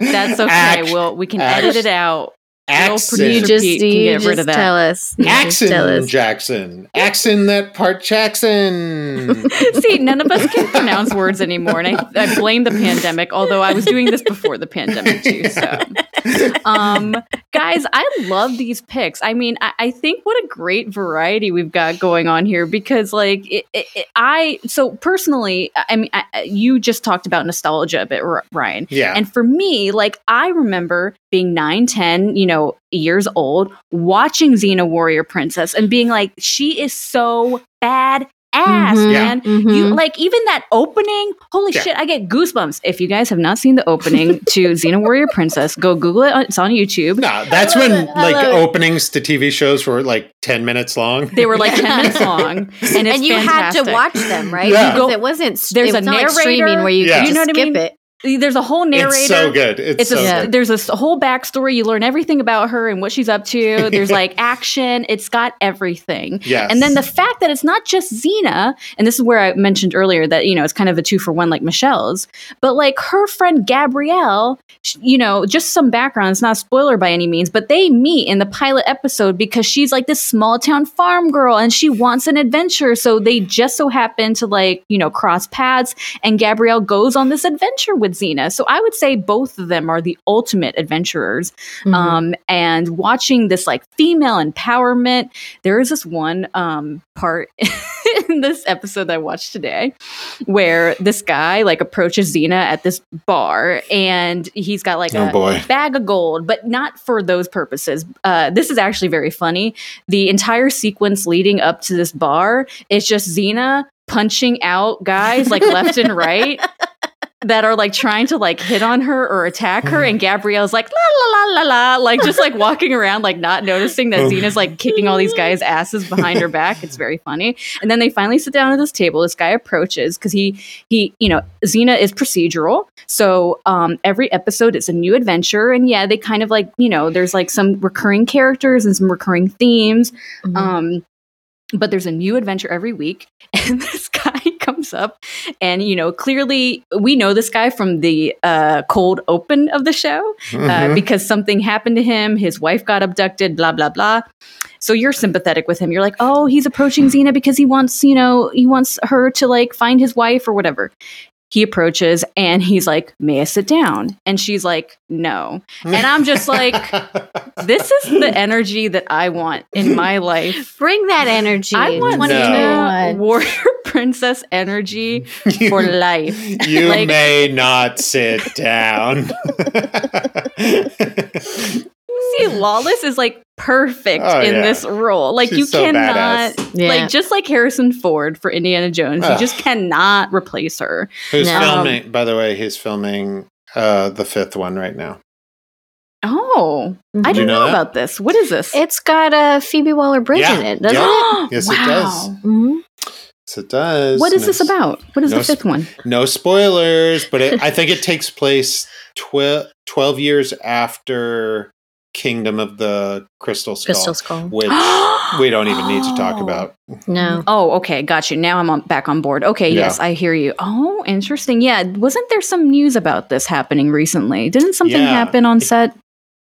it. That's okay. Act, we'll, we can act. edit it out. Action. You just, you get rid of that. Tell us. Action Jackson. Action that part Jackson. See, none of us can pronounce words anymore. And I, I blame the pandemic, although I was doing this before the pandemic too. So, um, guys, I love these picks. I mean, I, I think what a great variety we've got going on here because like it, it, it, I, so personally, I mean, I, you just talked about nostalgia a bit, Ryan. Yeah. And for me, like I remember being nine, ten, you know, Know, years old, watching Xena Warrior Princess and being like, she is so badass, mm-hmm, man. Yeah. Mm-hmm. You like even that opening, holy yeah. shit, I get goosebumps. If you guys have not seen the opening to Xena Warrior Princess, go Google it. It's on YouTube. No, that's when it. like openings to T V shows were like ten minutes long. They were like ten minutes long, and, it's and you fantastic. had to watch them, right? Yeah. Because it wasn't. There's it was a narrator like streaming where you yeah. you know what I mean. Skip it. There's a whole narrator. It's so good. It's, it's so a, good. There's a whole backstory. You learn everything about her and what she's up to. There's like action. It's got everything. Yes. And then the fact that it's not just Xena, and this is where I mentioned earlier that, you know, it's kind of a two for one like Michelle's, but like her friend Gabrielle, she, you know, just some background. It's not a spoiler by any means, but they meet in the pilot episode because she's like this small town farm girl and she wants an adventure. So they just so happen to like, you know, cross paths and Gabrielle goes on this adventure with Xena. So I would say both of them are the ultimate adventurers. Mm-hmm. Um, and watching this like female empowerment, there is this one um, part in this episode that I watched today where this guy like approaches Xena at this bar and he's got like oh, a boy. bag of gold, but not for those purposes. Uh, this is actually very funny. The entire sequence leading up to this bar is just Xena punching out guys like left and right. That are like trying to like hit on her or attack her, and Gabrielle's like la la la la la, like just like walking around, like not noticing that Xena's like kicking all these guys' asses behind her back. It's very funny. And then they finally sit down at this table. This guy approaches because he he you know Xena is procedural, so um, every episode it's a new adventure, and yeah, they kind of like you know there's like some recurring characters and some recurring themes. Mm-hmm. Um, But there's a new adventure every week, and this guy comes up, and you know clearly we know this guy from the uh, cold open of the show uh, mm-hmm. because something happened to him. His wife got abducted, blah blah blah. So you're sympathetic with him. You're like, oh, he's approaching Xena because he wants, you know, he wants her to like find his wife or whatever. He approaches and he's like, may I sit down? And she's like, no. And I'm just like, this is the energy that I want in my life. Bring that energy. I want no. Xena Warrior Princess energy you, for life. You like, may not sit down. See, Lawless is like perfect oh, in yeah. this role. Like She's you so cannot, yeah. like just like Harrison Ford for Indiana Jones, Ugh. you just cannot replace her. Who's no. filming? By the way, he's filming uh, the fifth one right now. Oh, mm-hmm. I didn't know, know about this. What is this? It's got a uh, Phoebe Waller-Bridge yeah. in it, doesn't yeah. it? Yes, wow. it does. Mm-hmm. Yes, it does. What is no, this about? What is no, the fifth one? No spoilers, but it, I think it takes place tw- twelve years after Kingdom of the Crystal Skull, Crystal Skull. which we don't even need to talk about. No. Oh, okay. Got you. Now I'm on, back on board. Okay. Yeah. Yes, I hear you. Oh, interesting. Yeah. Wasn't there some news about this happening recently? Didn't something yeah. happen on set?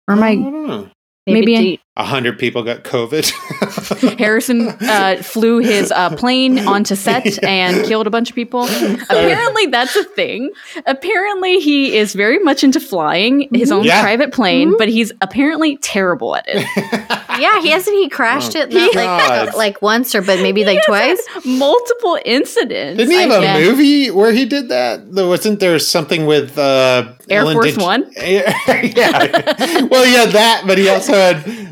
Or am I? I don't know. Maybe a hundred people got COVID. Harrison uh, flew his uh, plane onto set yeah. and killed a bunch of people. Apparently, that's a thing. Apparently, he is very much into flying his own yeah. private plane, mm-hmm. but he's apparently terrible at it. Yeah, he hasn't. He crashed oh, it not like, like once or but maybe like twice. Multiple incidents. Didn't he have I a guess. movie where he did that? There wasn't there something with uh, Air Ellen Force Dig- One? yeah. Well, yeah, that. But he also.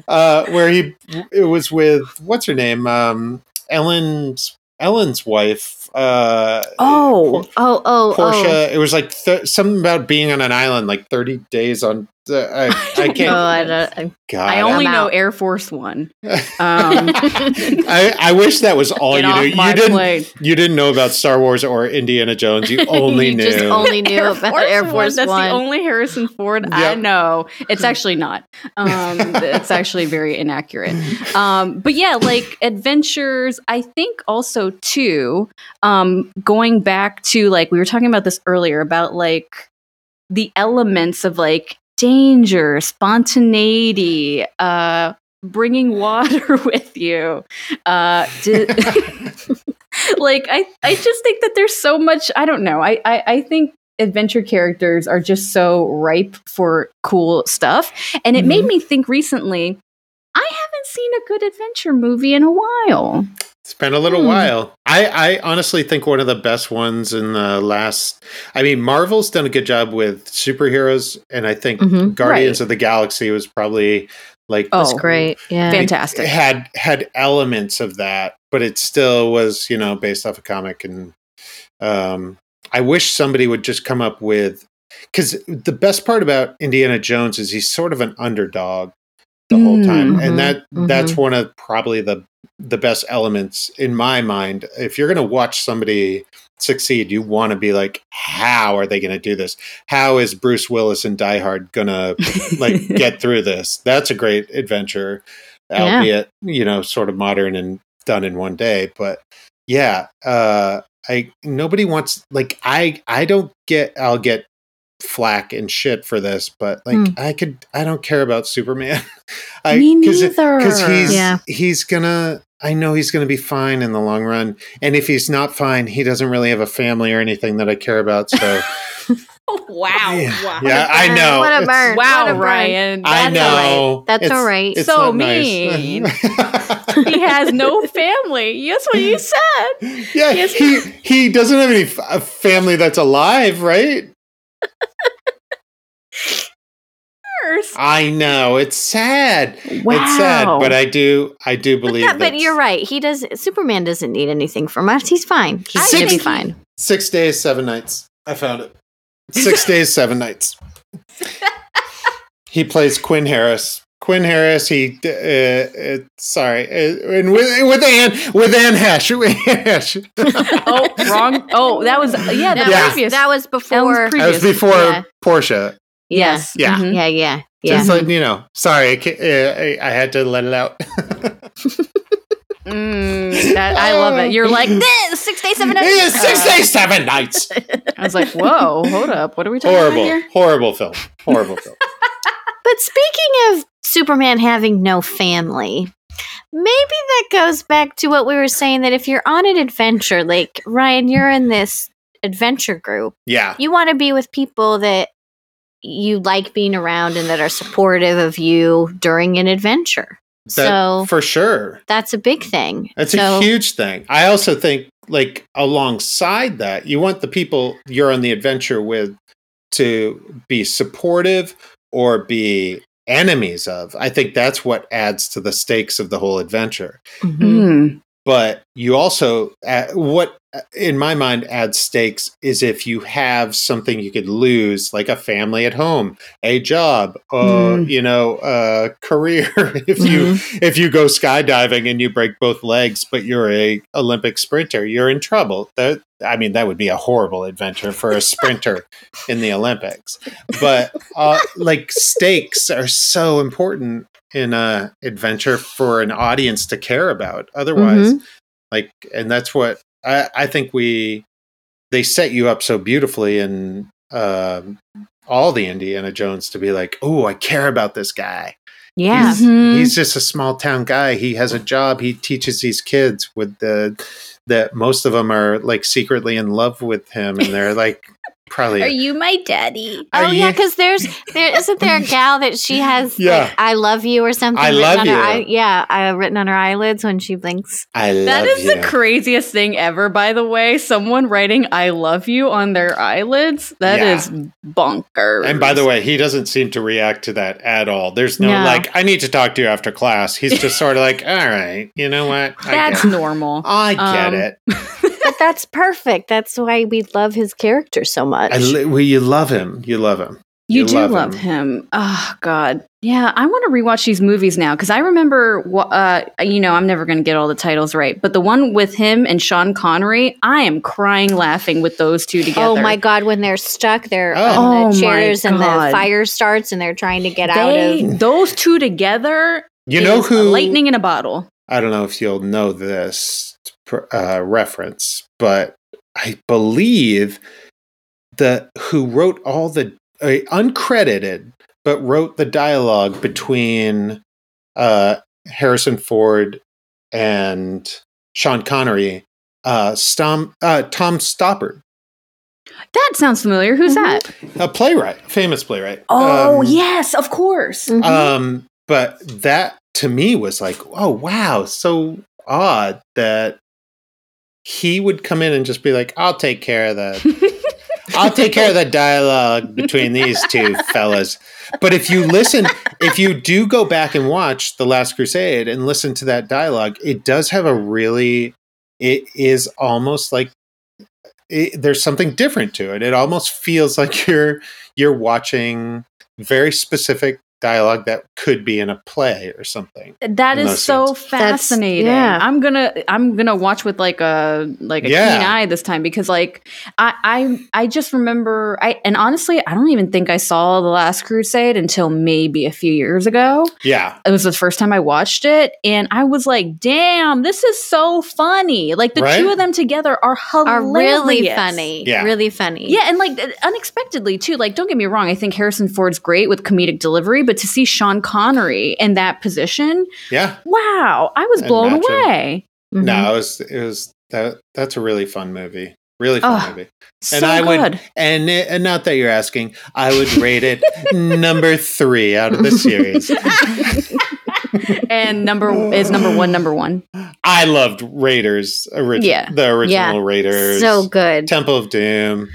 Uh, where he it was with what's her name um, Ellen's Ellen's wife uh, oh, Por- oh oh oh Portia it was like th- something about being on an island like thirty days on So I, I can't. No, I, don't, God, I only know Air Force One. Um, I, I wish that was all Get you knew. You didn't. Plane. You didn't know about Star Wars or Indiana Jones. You only you knew. Just only knew Air about Force Air Force One. That's One. The only Harrison Ford yep. I know. It's actually not. Um, it's actually very inaccurate. Um, but yeah, like adventures. I think also too. Um, going back to like we were talking about this earlier about like the elements of like. Danger, spontaneity, uh, bringing water with you. Uh, did, like, I, I just think that there's so much, I don't know. I, I, I think adventure characters are just so ripe for cool stuff. And it mm-hmm. made me think recently, I haven't seen a good adventure movie in a while. It's been a little mm. while. I, I honestly think one of the best ones in the last... I mean, Marvel's done a good job with superheroes, and I think mm-hmm. Guardians right. of the Galaxy was probably like... Oh, that's great. Yeah. Fantastic. Had had elements of that, but it still was, you know, based off a comic. And um, I wish somebody would just come up with... Because the best part about Indiana Jones is he's sort of an underdog the mm-hmm. whole time. And that mm-hmm. that's one of probably the... the best elements in my mind. If you're going to watch somebody succeed, you want to be like, how are they going to do this? How is Bruce Willis in Die Hard going to like get through this? That's a great adventure, yeah. albeit, you know, sort of modern and done in one day. But yeah, uh, I, nobody wants, like, I, I don't get, I'll get flack and shit for this, but like mm. I could I don't care about Superman. I, Me neither. Because he's yeah. he's gonna I know he's gonna be fine in the long run. And if he's not fine, he doesn't really have a family or anything that I care about. So oh, wow. Yeah, wow. Yeah, I know. What a burn. Wow, what a Ryan. That's I know. That's all right. It's, it's so mean. Nice. He has no family. That's what you said. Yeah, he, he, he doesn't have any f- family that's alive, right? I know it's sad. Wow. It's sad, but I do, I do believe. But, that, but you're right. He does. Superman doesn't need anything from us. He's fine. He's gonna be fine. Six days, seven nights. I found it. Six days, seven nights. He plays Quinn Harris. Quinn Harris. He. Uh, uh, sorry, uh, and with with Anne with Anne Hesh. Oh, wrong. Oh, that was yeah. That, that, was, was, that was before. That was, was before yeah. Portia. Yes. Yeah. Mm-hmm. Yeah. Yeah. Yeah. Just like, you know, sorry, I, I, I had to let it out. mm, that, I love it. You're like, this six days, seven nights. It is six uh, days, seven nights. I was like, whoa, hold up. What are we talking horrible, about here? Horrible film. Horrible film. But speaking of Superman having no family, maybe that goes back to what we were saying, that if you're on an adventure, like, Ryan, you're in this adventure group. Yeah. You want to be with people that you like being around and that are supportive of you during an adventure. That, so for sure. That's a big thing. That's so, a huge thing. I also think like alongside that, you want the people you're on the adventure with to be supportive or be enemies of. I think that's what adds to the stakes of the whole adventure. Mm-hmm. But you also, uh, what in my mind adds stakes is if you have something you could lose, like a family at home, a job, uh, mm. you know, a career. if mm-hmm. you if you go skydiving and you break both legs, but you're a Olympic sprinter, you're in trouble. That, I mean, that would be a horrible adventure for a sprinter in the Olympics. But uh, like stakes are so important in a adventure for an audience to care about. Otherwise, mm-hmm. like, and that's what I, I think we, they set you up so beautifully in um, all the Indiana Jones to be like, oh, I care about this guy. Yeah. He's, mm-hmm. he's just a small town guy. He has a job. He teaches these kids with the, that most of them are like secretly in love with him. And they're like, probably. Are you my daddy? Oh, yeah, because there's, there isn't there a gal that she has, yeah. like, I love you or something? I love you. Eye, yeah, uh, written on her eyelids when she blinks. I love you. That is you. The craziest thing ever, by the way. Someone writing I love you on their eyelids? That yeah. is bonkers. And by the way, he doesn't seem to react to that at all. There's no, no. like, I need to talk to you after class. He's just sort of like, all right, you know what? I That's get normal. I get um, it. But that's perfect. That's why we love his character so much. I li- well, you love him. You love him. You, you do love, love him. him. Oh, God. Yeah, I want to rewatch these movies now because I remember, uh, you know, I'm never going to get all the titles right, but the one with him and Sean Connery, I am crying laughing with those two together. Oh, my God. When they're stuck, they're oh. on the oh chairs and the fire starts and they're trying to get they, out of. Those two together, you know who? Lightning in a bottle. I don't know if you'll know this uh, reference, but I believe the who wrote all the Uh, uncredited, but wrote the dialogue between uh, Harrison Ford and Sean Connery, uh, Stom- uh, Tom Stoppard. That sounds familiar. Who's mm-hmm. that? A playwright, famous playwright. Oh, um, yes, of course. Mm-hmm. Um, but that, to me, was like, oh, wow, so odd that he would come in and just be like, I'll take care of that. I'll take care of the dialogue between these two fellas. But if you listen, if you do go back and watch The Last Crusade and listen to that dialogue, it does have a really, it is almost like it, there's something different to it. It almost feels like you're, you're watching very specific dialogue that could be in a play or something. That is so sense. fascinating. Yeah. I'm gonna I'm gonna watch with like a like a yeah. keen eye this time because like I I, I just remember I and honestly I don't even think I saw The Last Crusade until maybe a few years ago. Yeah. It was the first time I watched it and I was like, damn, this is so funny. Like the right? two of them together are hilarious. Are really funny. Yeah. Really funny. Yeah, and like unexpectedly too. Like don't get me wrong, I think Harrison Ford's great with comedic delivery, but to see Sean Connery in that position, yeah, wow, I was and blown away. Mm-hmm. No, it was it was that that's a really fun movie, really fun oh, movie, and so I good. would and it, and not that you're asking, I would rate it number three out of the series. And number is number one, number one. I loved Raiders, origi- yeah. the original yeah. Raiders, so good. Temple of Doom.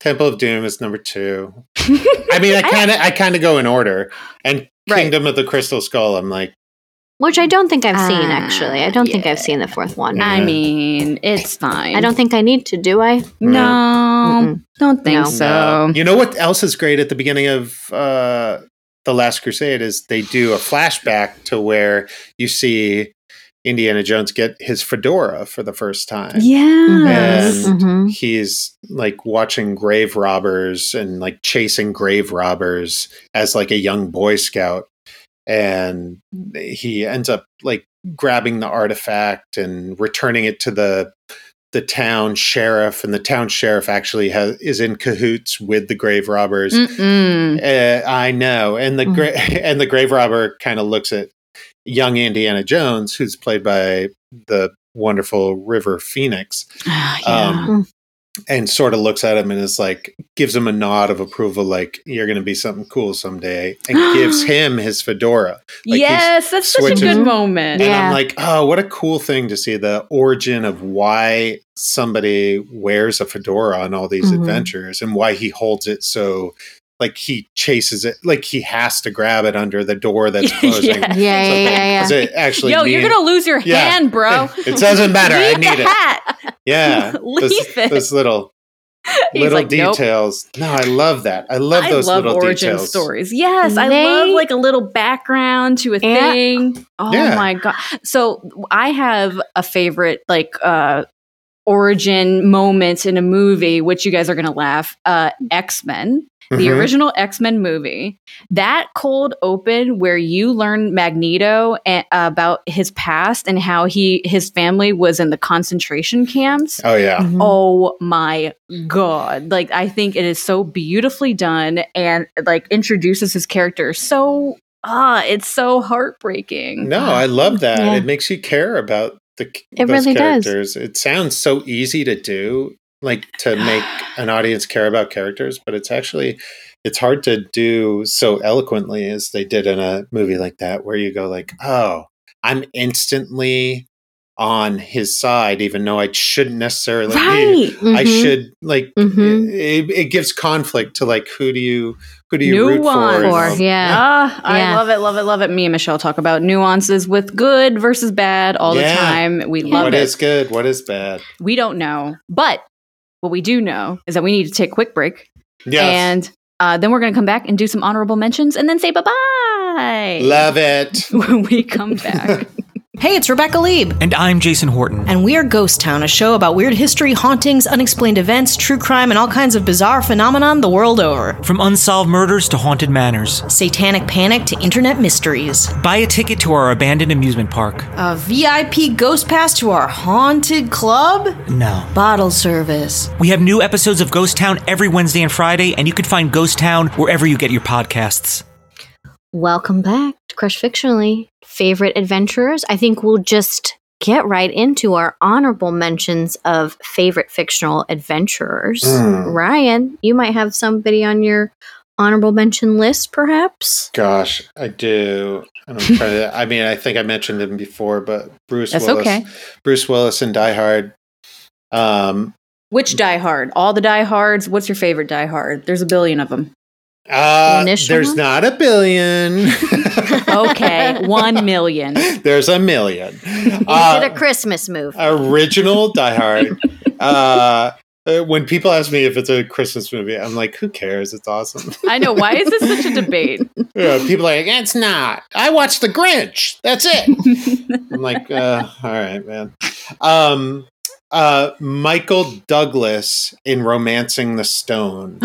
Temple of Doom is number two. I mean, I kind of I kind of go in order. And right. Kingdom of the Crystal Skull, I'm like. Which I don't think I've uh, seen, actually. I don't yeah. think I've seen the fourth one. Yeah. I mean, it's fine. I don't think I need to, do I? No. Mm-mm. Don't think no. so. No. You know what else is great at the beginning of uh, The Last Crusade is they do a flashback to where you see Indiana Jones get his fedora for the first time. Yes. And mm-hmm. he's like watching grave robbers and like chasing grave robbers as like a young Boy Scout. And he ends up like grabbing the artifact and returning it to the the town sheriff, and the town sheriff actually has, is in cahoots with the grave robbers. Uh, I know. And the gra- and the grave robber kind of looks at young Indiana Jones, who's played by the wonderful River Phoenix, oh, yeah. um, and sort of looks at him and is like, gives him a nod of approval, like, you're going to be something cool someday, and gives him his fedora. Like, yes, that's switches. such a good moment. And yeah. I'm like, oh, what a cool thing to see the origin of why somebody wears a fedora on all these mm-hmm. adventures and why he holds it so. Like he chases it, like he has to grab it under the door that's closing. yeah, yeah, so yeah, yeah, yeah. It actually Yo, you're going to lose your yeah. hand, bro. It doesn't matter. Leave I need the it. Hat. Yeah. Leave this, it. Those little, little like, details. Nope. No, I love that. I love I those love little origin details. Stories. Yes. They, I love like a little background to a and, thing. Oh yeah. my God. So I have a favorite, like, uh, origin moments in a movie, which you guys are going to laugh, uh, X-Men, the mm-hmm. original X-Men movie. That cold open where you learn Magneto and, uh, about his past and how he his family was in the concentration camps. Oh, yeah. Mm-hmm. Oh, my God. Like, I think it is so beautifully done and, like, introduces his character so, ah, it's so heartbreaking. No, I love that. Yeah. It makes you care about The, it those really characters. Does. It sounds so easy to do, like to make an audience care about characters, but it's actually it's hard to do so eloquently as they did in a movie like that, where you go like, "Oh, I'm instantly on his side, even though I shouldn't necessarily. Right. Be. Mm-hmm. I should like mm-hmm. it, it gives conflict to like who do you who do you Nuance. root for? for yeah, yeah. Oh, yeah, I love it, love it, love it. Me and Michelle talk about nuances with good versus bad all yeah. the time. We love what it. What is good? What is bad? We don't know, but what we do know is that we need to take a quick break. Yes. And Uh, then we're going to come back and do some honorable mentions and then say bye-bye. Love it. When we come back. Hey, it's Rebecca Lieb. And I'm Jason Horton. And we are Ghost Town, a show about weird history, hauntings, unexplained events, true crime, and all kinds of bizarre phenomenon the world over. From unsolved murders to haunted manors. Satanic panic to internet mysteries. Buy a ticket to our abandoned amusement park. A V I P ghost pass to our haunted club? No. Bottle service. We have new episodes of Ghost Town every Wednesday and Friday, and you can find Ghost Town wherever you get your podcasts. Welcome back to Crush Fictionally. Favorite adventurers? I think we'll just get right into our honorable mentions of favorite fictional adventurers. Mm. Ryan, you might have somebody on your honorable mention list, perhaps? Gosh, I do. I, don't try to, I mean, I think I mentioned him before, but Bruce That's Willis. Okay. Bruce Willis in Die Hard. Um, Which Die Hard? All the Die Hards? What's your favorite Die Hard? There's a billion of them. Uh, the there's one? Not a billion. Okay, one million. There's a million. You uh, did a Christmas move. Original Die Hard. Uh, when people ask me if it's a Christmas movie, I'm like, who cares? It's awesome. I know. Why is this such a debate? Yeah, people are like, it's not. I watched The Grinch. That's it. I'm like, uh, all right, man. Um, uh, Michael Douglas in Romancing the Stone.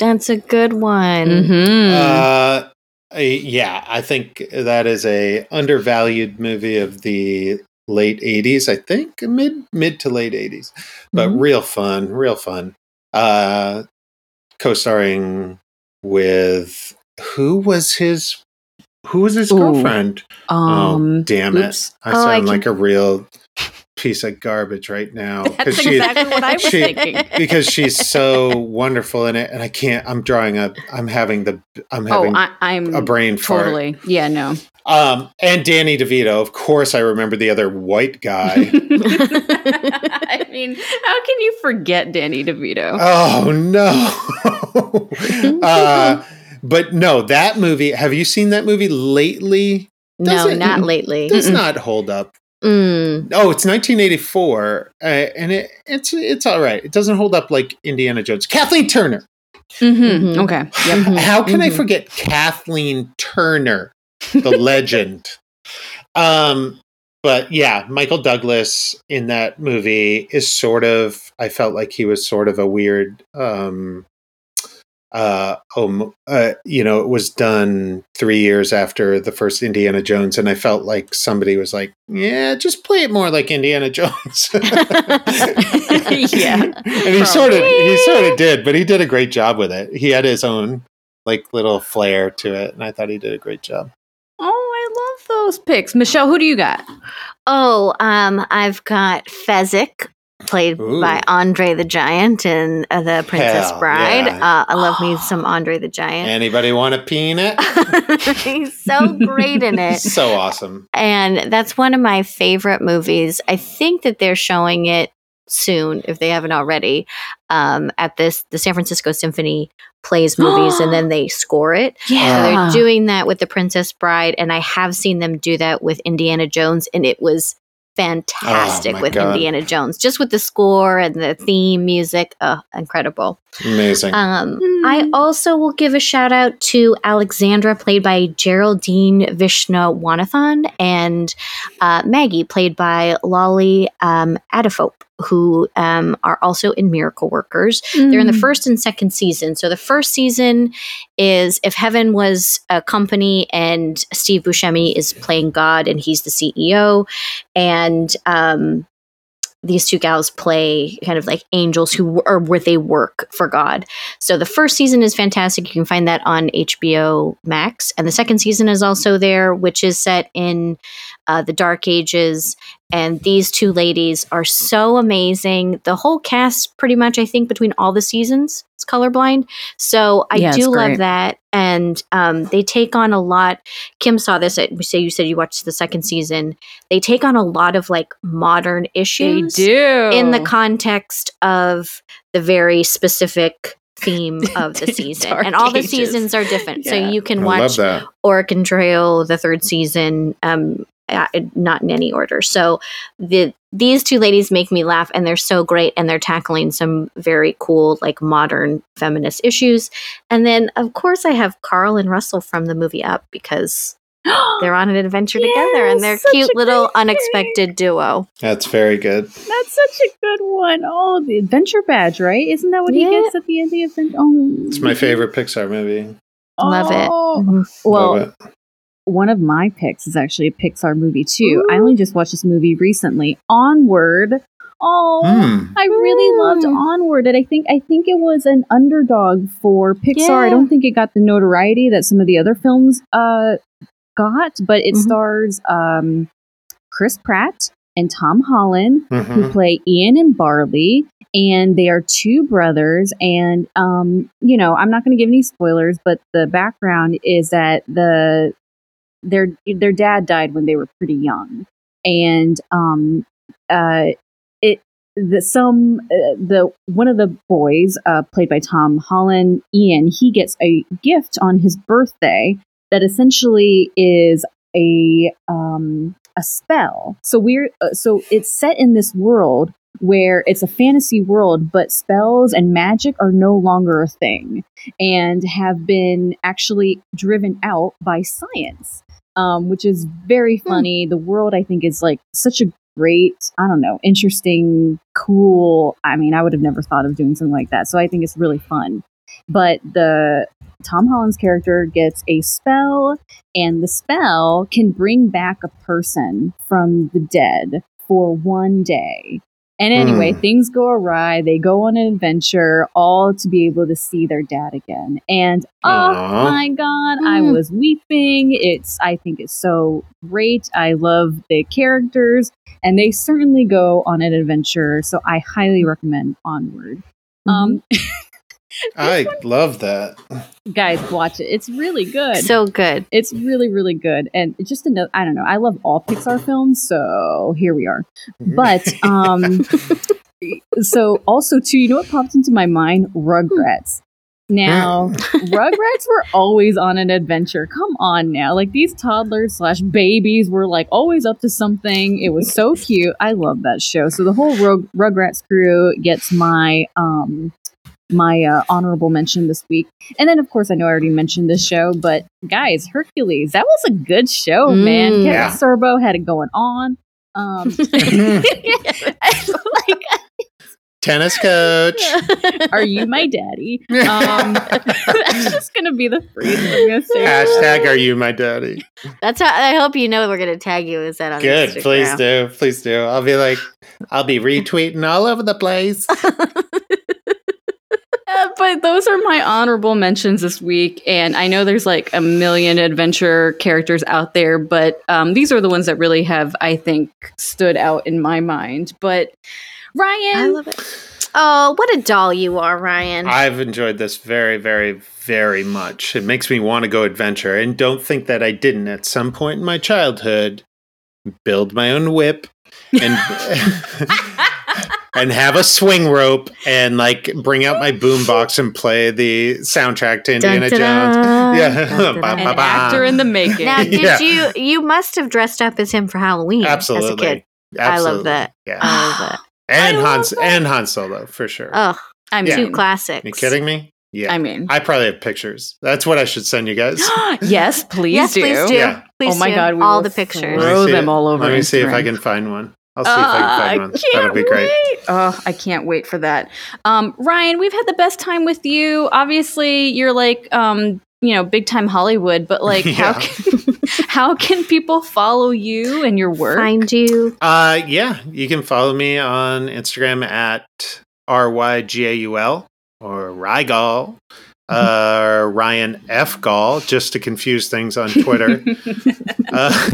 That's a good one. Mm-hmm. Uh, I, yeah, I think that is a undervalued movie of the late eighties, I think, mid mid to late eighties. But mm-hmm. real fun, real fun. Uh, co-starring with who was his who was his Ooh. girlfriend? Um, oh, damn oops. it. I oh, sound I like a real piece of garbage right now. That's exactly she, what I was she, thinking. Because she's so wonderful in it, and I can't. I'm drawing up. I'm having the. I'm having. Oh, I, I'm a brain totally. Fart. Yeah, no. Um, and Danny DeVito, of course. I remember the other white guy. I mean, how can you forget Danny DeVito? Oh no. uh, but no, that movie. Have you seen that movie lately? Does no, it, not lately. Does Mm-mm. not hold up. Mm. Oh, it's nineteen eighty-four, uh, and it, it's it's all right. It doesn't hold up like Indiana Jones. Kathleen Turner. Mm-hmm. Mm-hmm. Okay. Yep. Mm-hmm. How can mm-hmm. I forget Kathleen Turner, the legend? Um, but yeah, Michael Douglas in that movie is sort of. I felt like he was sort of a weird. Um, Uh, um, uh, you know, it was done three years after the first Indiana Jones, and I felt like somebody was like, "Yeah, just play it more like Indiana Jones." Yeah, and he Probably. sort of he sort of did, but he did a great job with it. He had his own like little flair to it, and I thought he did a great job. Oh, I love those picks, Michelle. Who do you got? Oh, um, I've got Fezzik. Played Ooh. by Andre the Giant in uh, The Princess Hell, Bride. Yeah. Uh, I love me some Andre the Giant. Anybody want a peanut? He's so great in it. So awesome. And that's one of my favorite movies. I think that they're showing it soon, if they haven't already, um, at this the San Francisco Symphony plays movies and then they score it. Yeah. So they're doing that with The Princess Bride. And I have seen them do that with Indiana Jones. And it was fantastic oh, with God. Indiana Jones, just with the score and the theme music. Oh, incredible. Amazing. Um, mm. I also will give a shout out to Alexandra, played by Geraldine Viswanathan, and uh, Maggie, played by Lolly um, Adafope, who um, are also in Miracle Workers. Mm. They're in the first and second season. So the first season is if Heaven was a company and Steve Buscemi is playing God and he's the C E O. And um, these two gals play kind of like angels who are where they work for God. So the first season is fantastic. You can find that on H B O Max. And the second season is also there, which is set in uh, the Dark Ages. And these two ladies are so amazing. The whole cast, pretty much, I think, between all the seasons, it's colorblind. So I yeah, do love that. And um, they take on a lot. Kim saw this. At, so you said you watched the second season. They take on a lot of like modern issues. They do. In the context of the very specific theme of the season. And all the ages. seasons are different. Yeah. So you can I watch Oregon Trail, the third season, um, uh, not in any order. So the these two ladies make me laugh, and they're so great, and they're tackling some very cool, like, modern feminist issues. And then, of course, I have Carl and Russell from the movie Up, because they're on an adventure yes, together, and they're cute little unexpected duo. That's very good. That's such a good one. Oh, the adventure badge, right? Isn't that what yeah. he gets at the end of the adventure? Oh, it's my favorite Pixar movie. Love oh. it. Mm-hmm. Well, Love it. One of my picks is actually a Pixar movie too. Ooh. I only just watched this movie recently, Onward. Oh, mm. I really mm. loved Onward, and I think I think it was an underdog for Pixar. Yeah. I don't think it got the notoriety that some of the other films uh, got, but it mm-hmm. stars um, Chris Pratt and Tom Holland, mm-hmm. who play Ian and Barley, and they are two brothers. And um, you know, I'm not going to give any spoilers, but the background is that the their their dad died when they were pretty young, and um, uh. The, some uh, the one of the boys uh, played by Tom Holland, Ian, he gets a gift on his birthday that essentially is a um, a spell. So we're uh, so it's set in this world where it's a fantasy world, but spells and magic are no longer a thing and have been actually driven out by science, um, which is very funny. Mm. The world, I think, is like such a great, I don't know, interesting, cool. I mean, I would have never thought of doing something like that. So I think it's really fun. But the Tom Holland's character gets a spell, and the spell can bring back a person from the dead for one day. And anyway, mm. things go awry. They go on an adventure, all to be able to see their dad again. And oh Aww. my God, mm. I was weeping. It's I think it's so great. I love the characters, and they certainly go on an adventure. So I highly recommend Onward. Mm-hmm. Um, I one, love that. Guys, watch it. It's really good. So good. It's really, really good. And it's just another, I don't know. I love all Pixar films, so here we are. But um so also too, you know what popped into my mind? Rugrats. Now, Rugrats were always on an adventure. Come on now. Like, these toddlers slash babies were like always up to something. It was so cute. I love that show. So the whole Rug- Rugrats crew gets my um my uh, honorable mention this week. And then, of course, I know I already mentioned this show, but guys, Hercules, that was a good show, mm, man. Kevin yeah. Sorbo had it going on. Um, like, tennis coach. Are you my daddy? Um, that's just going to be the phrase I'm going to say. Hashtag are you my daddy. That's how I hope you know we're going to tag you. Is that on Good. Instagram? Please do. Please do. I'll be like, I'll be retweeting all over the place. But those are my honorable mentions this week. And I know there's like a million adventure characters out there, but um, these are the ones that really have, I think, stood out in my mind. But Ryan. I love it. Oh, what a doll you are, Ryan. I've enjoyed this very, very, very much. It makes me want to go adventure. And don't think that I didn't at some point in my childhood build my own whip and... and have a swing rope and like bring out my boombox and play the soundtrack to Indiana Jones. Yeah, ba, ba, ba. Actor in the making. Now, did yeah. you? You must have dressed up as him for Halloween. Absolutely, as a kid. Absolutely. I love that. Yeah, I love that. And Han and Han Solo for sure. Oh, I mean, yeah. two classics. Are you kidding me? Yeah, I mean, I probably have pictures. That's what I should send you guys. yes, please yes, do. Please do. Yeah. Please oh my do. God, we all the pictures. Throw them all over. Let me see if I can find one. I'll see uh, if I can find one. That'll be great. Wait. Oh, I can't wait for that. Um, Ryan, we've had the best time with you. Obviously, you're like, um, you know, big time Hollywood, but like, yeah. how can, how can people follow you and your work? Find you. Uh, yeah, you can follow me on Instagram at R Y G A U L or Rygaul. Uh, Ryan F. Gaul, just to confuse things on Twitter. uh,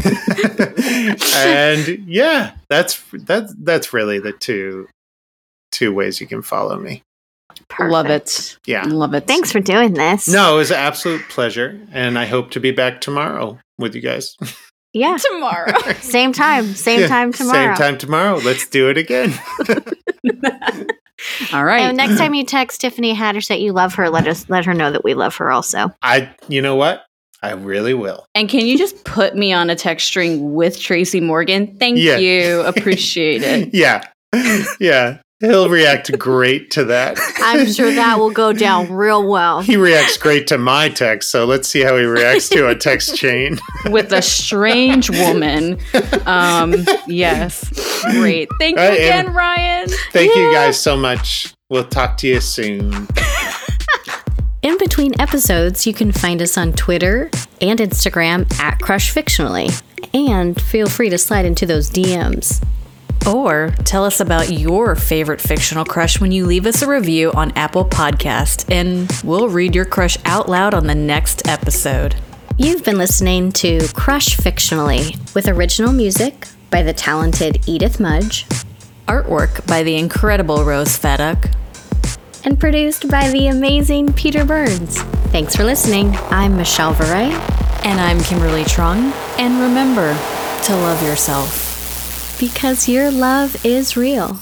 and yeah, that's that's that's really the two two ways you can follow me. Perfect. Love it. Yeah. Love it. Thanks for doing this. No, it was an absolute pleasure. And I hope to be back tomorrow with you guys. Yeah. Tomorrow. Same time. Same yeah, time tomorrow. Same time tomorrow. Let's do it again. All right. And next time you text Tiffany Haddish that you love her, let us let her know that we love her also. I, you know what? I really will. And can you just put me on a text string with Tracy Morgan? Thank yeah. you. Appreciate it. yeah. Yeah. He'll react great to that. I'm sure that will go down real well. He reacts great to my text, so let's see how he reacts to a text chain. With a strange woman. Um, yes. Great. Thank you again, Ryan. Thank yeah. you guys so much. We'll talk to you soon. In between episodes, you can find us on Twitter and Instagram at Crush Fictionally. And feel free to slide into those D Ms. Or tell us about your favorite fictional crush when you leave us a review on Apple Podcast, and we'll read your crush out loud on the next episode. You've been listening to Crush Fictionally, with original music by the talented Edith Mudge, artwork by the incredible Rose Feduk, and produced by the amazing Peter Burns. Thanks for listening. I'm Michelle Varey. And I'm Kimberly Trong. And remember to love yourself. Because your love is real.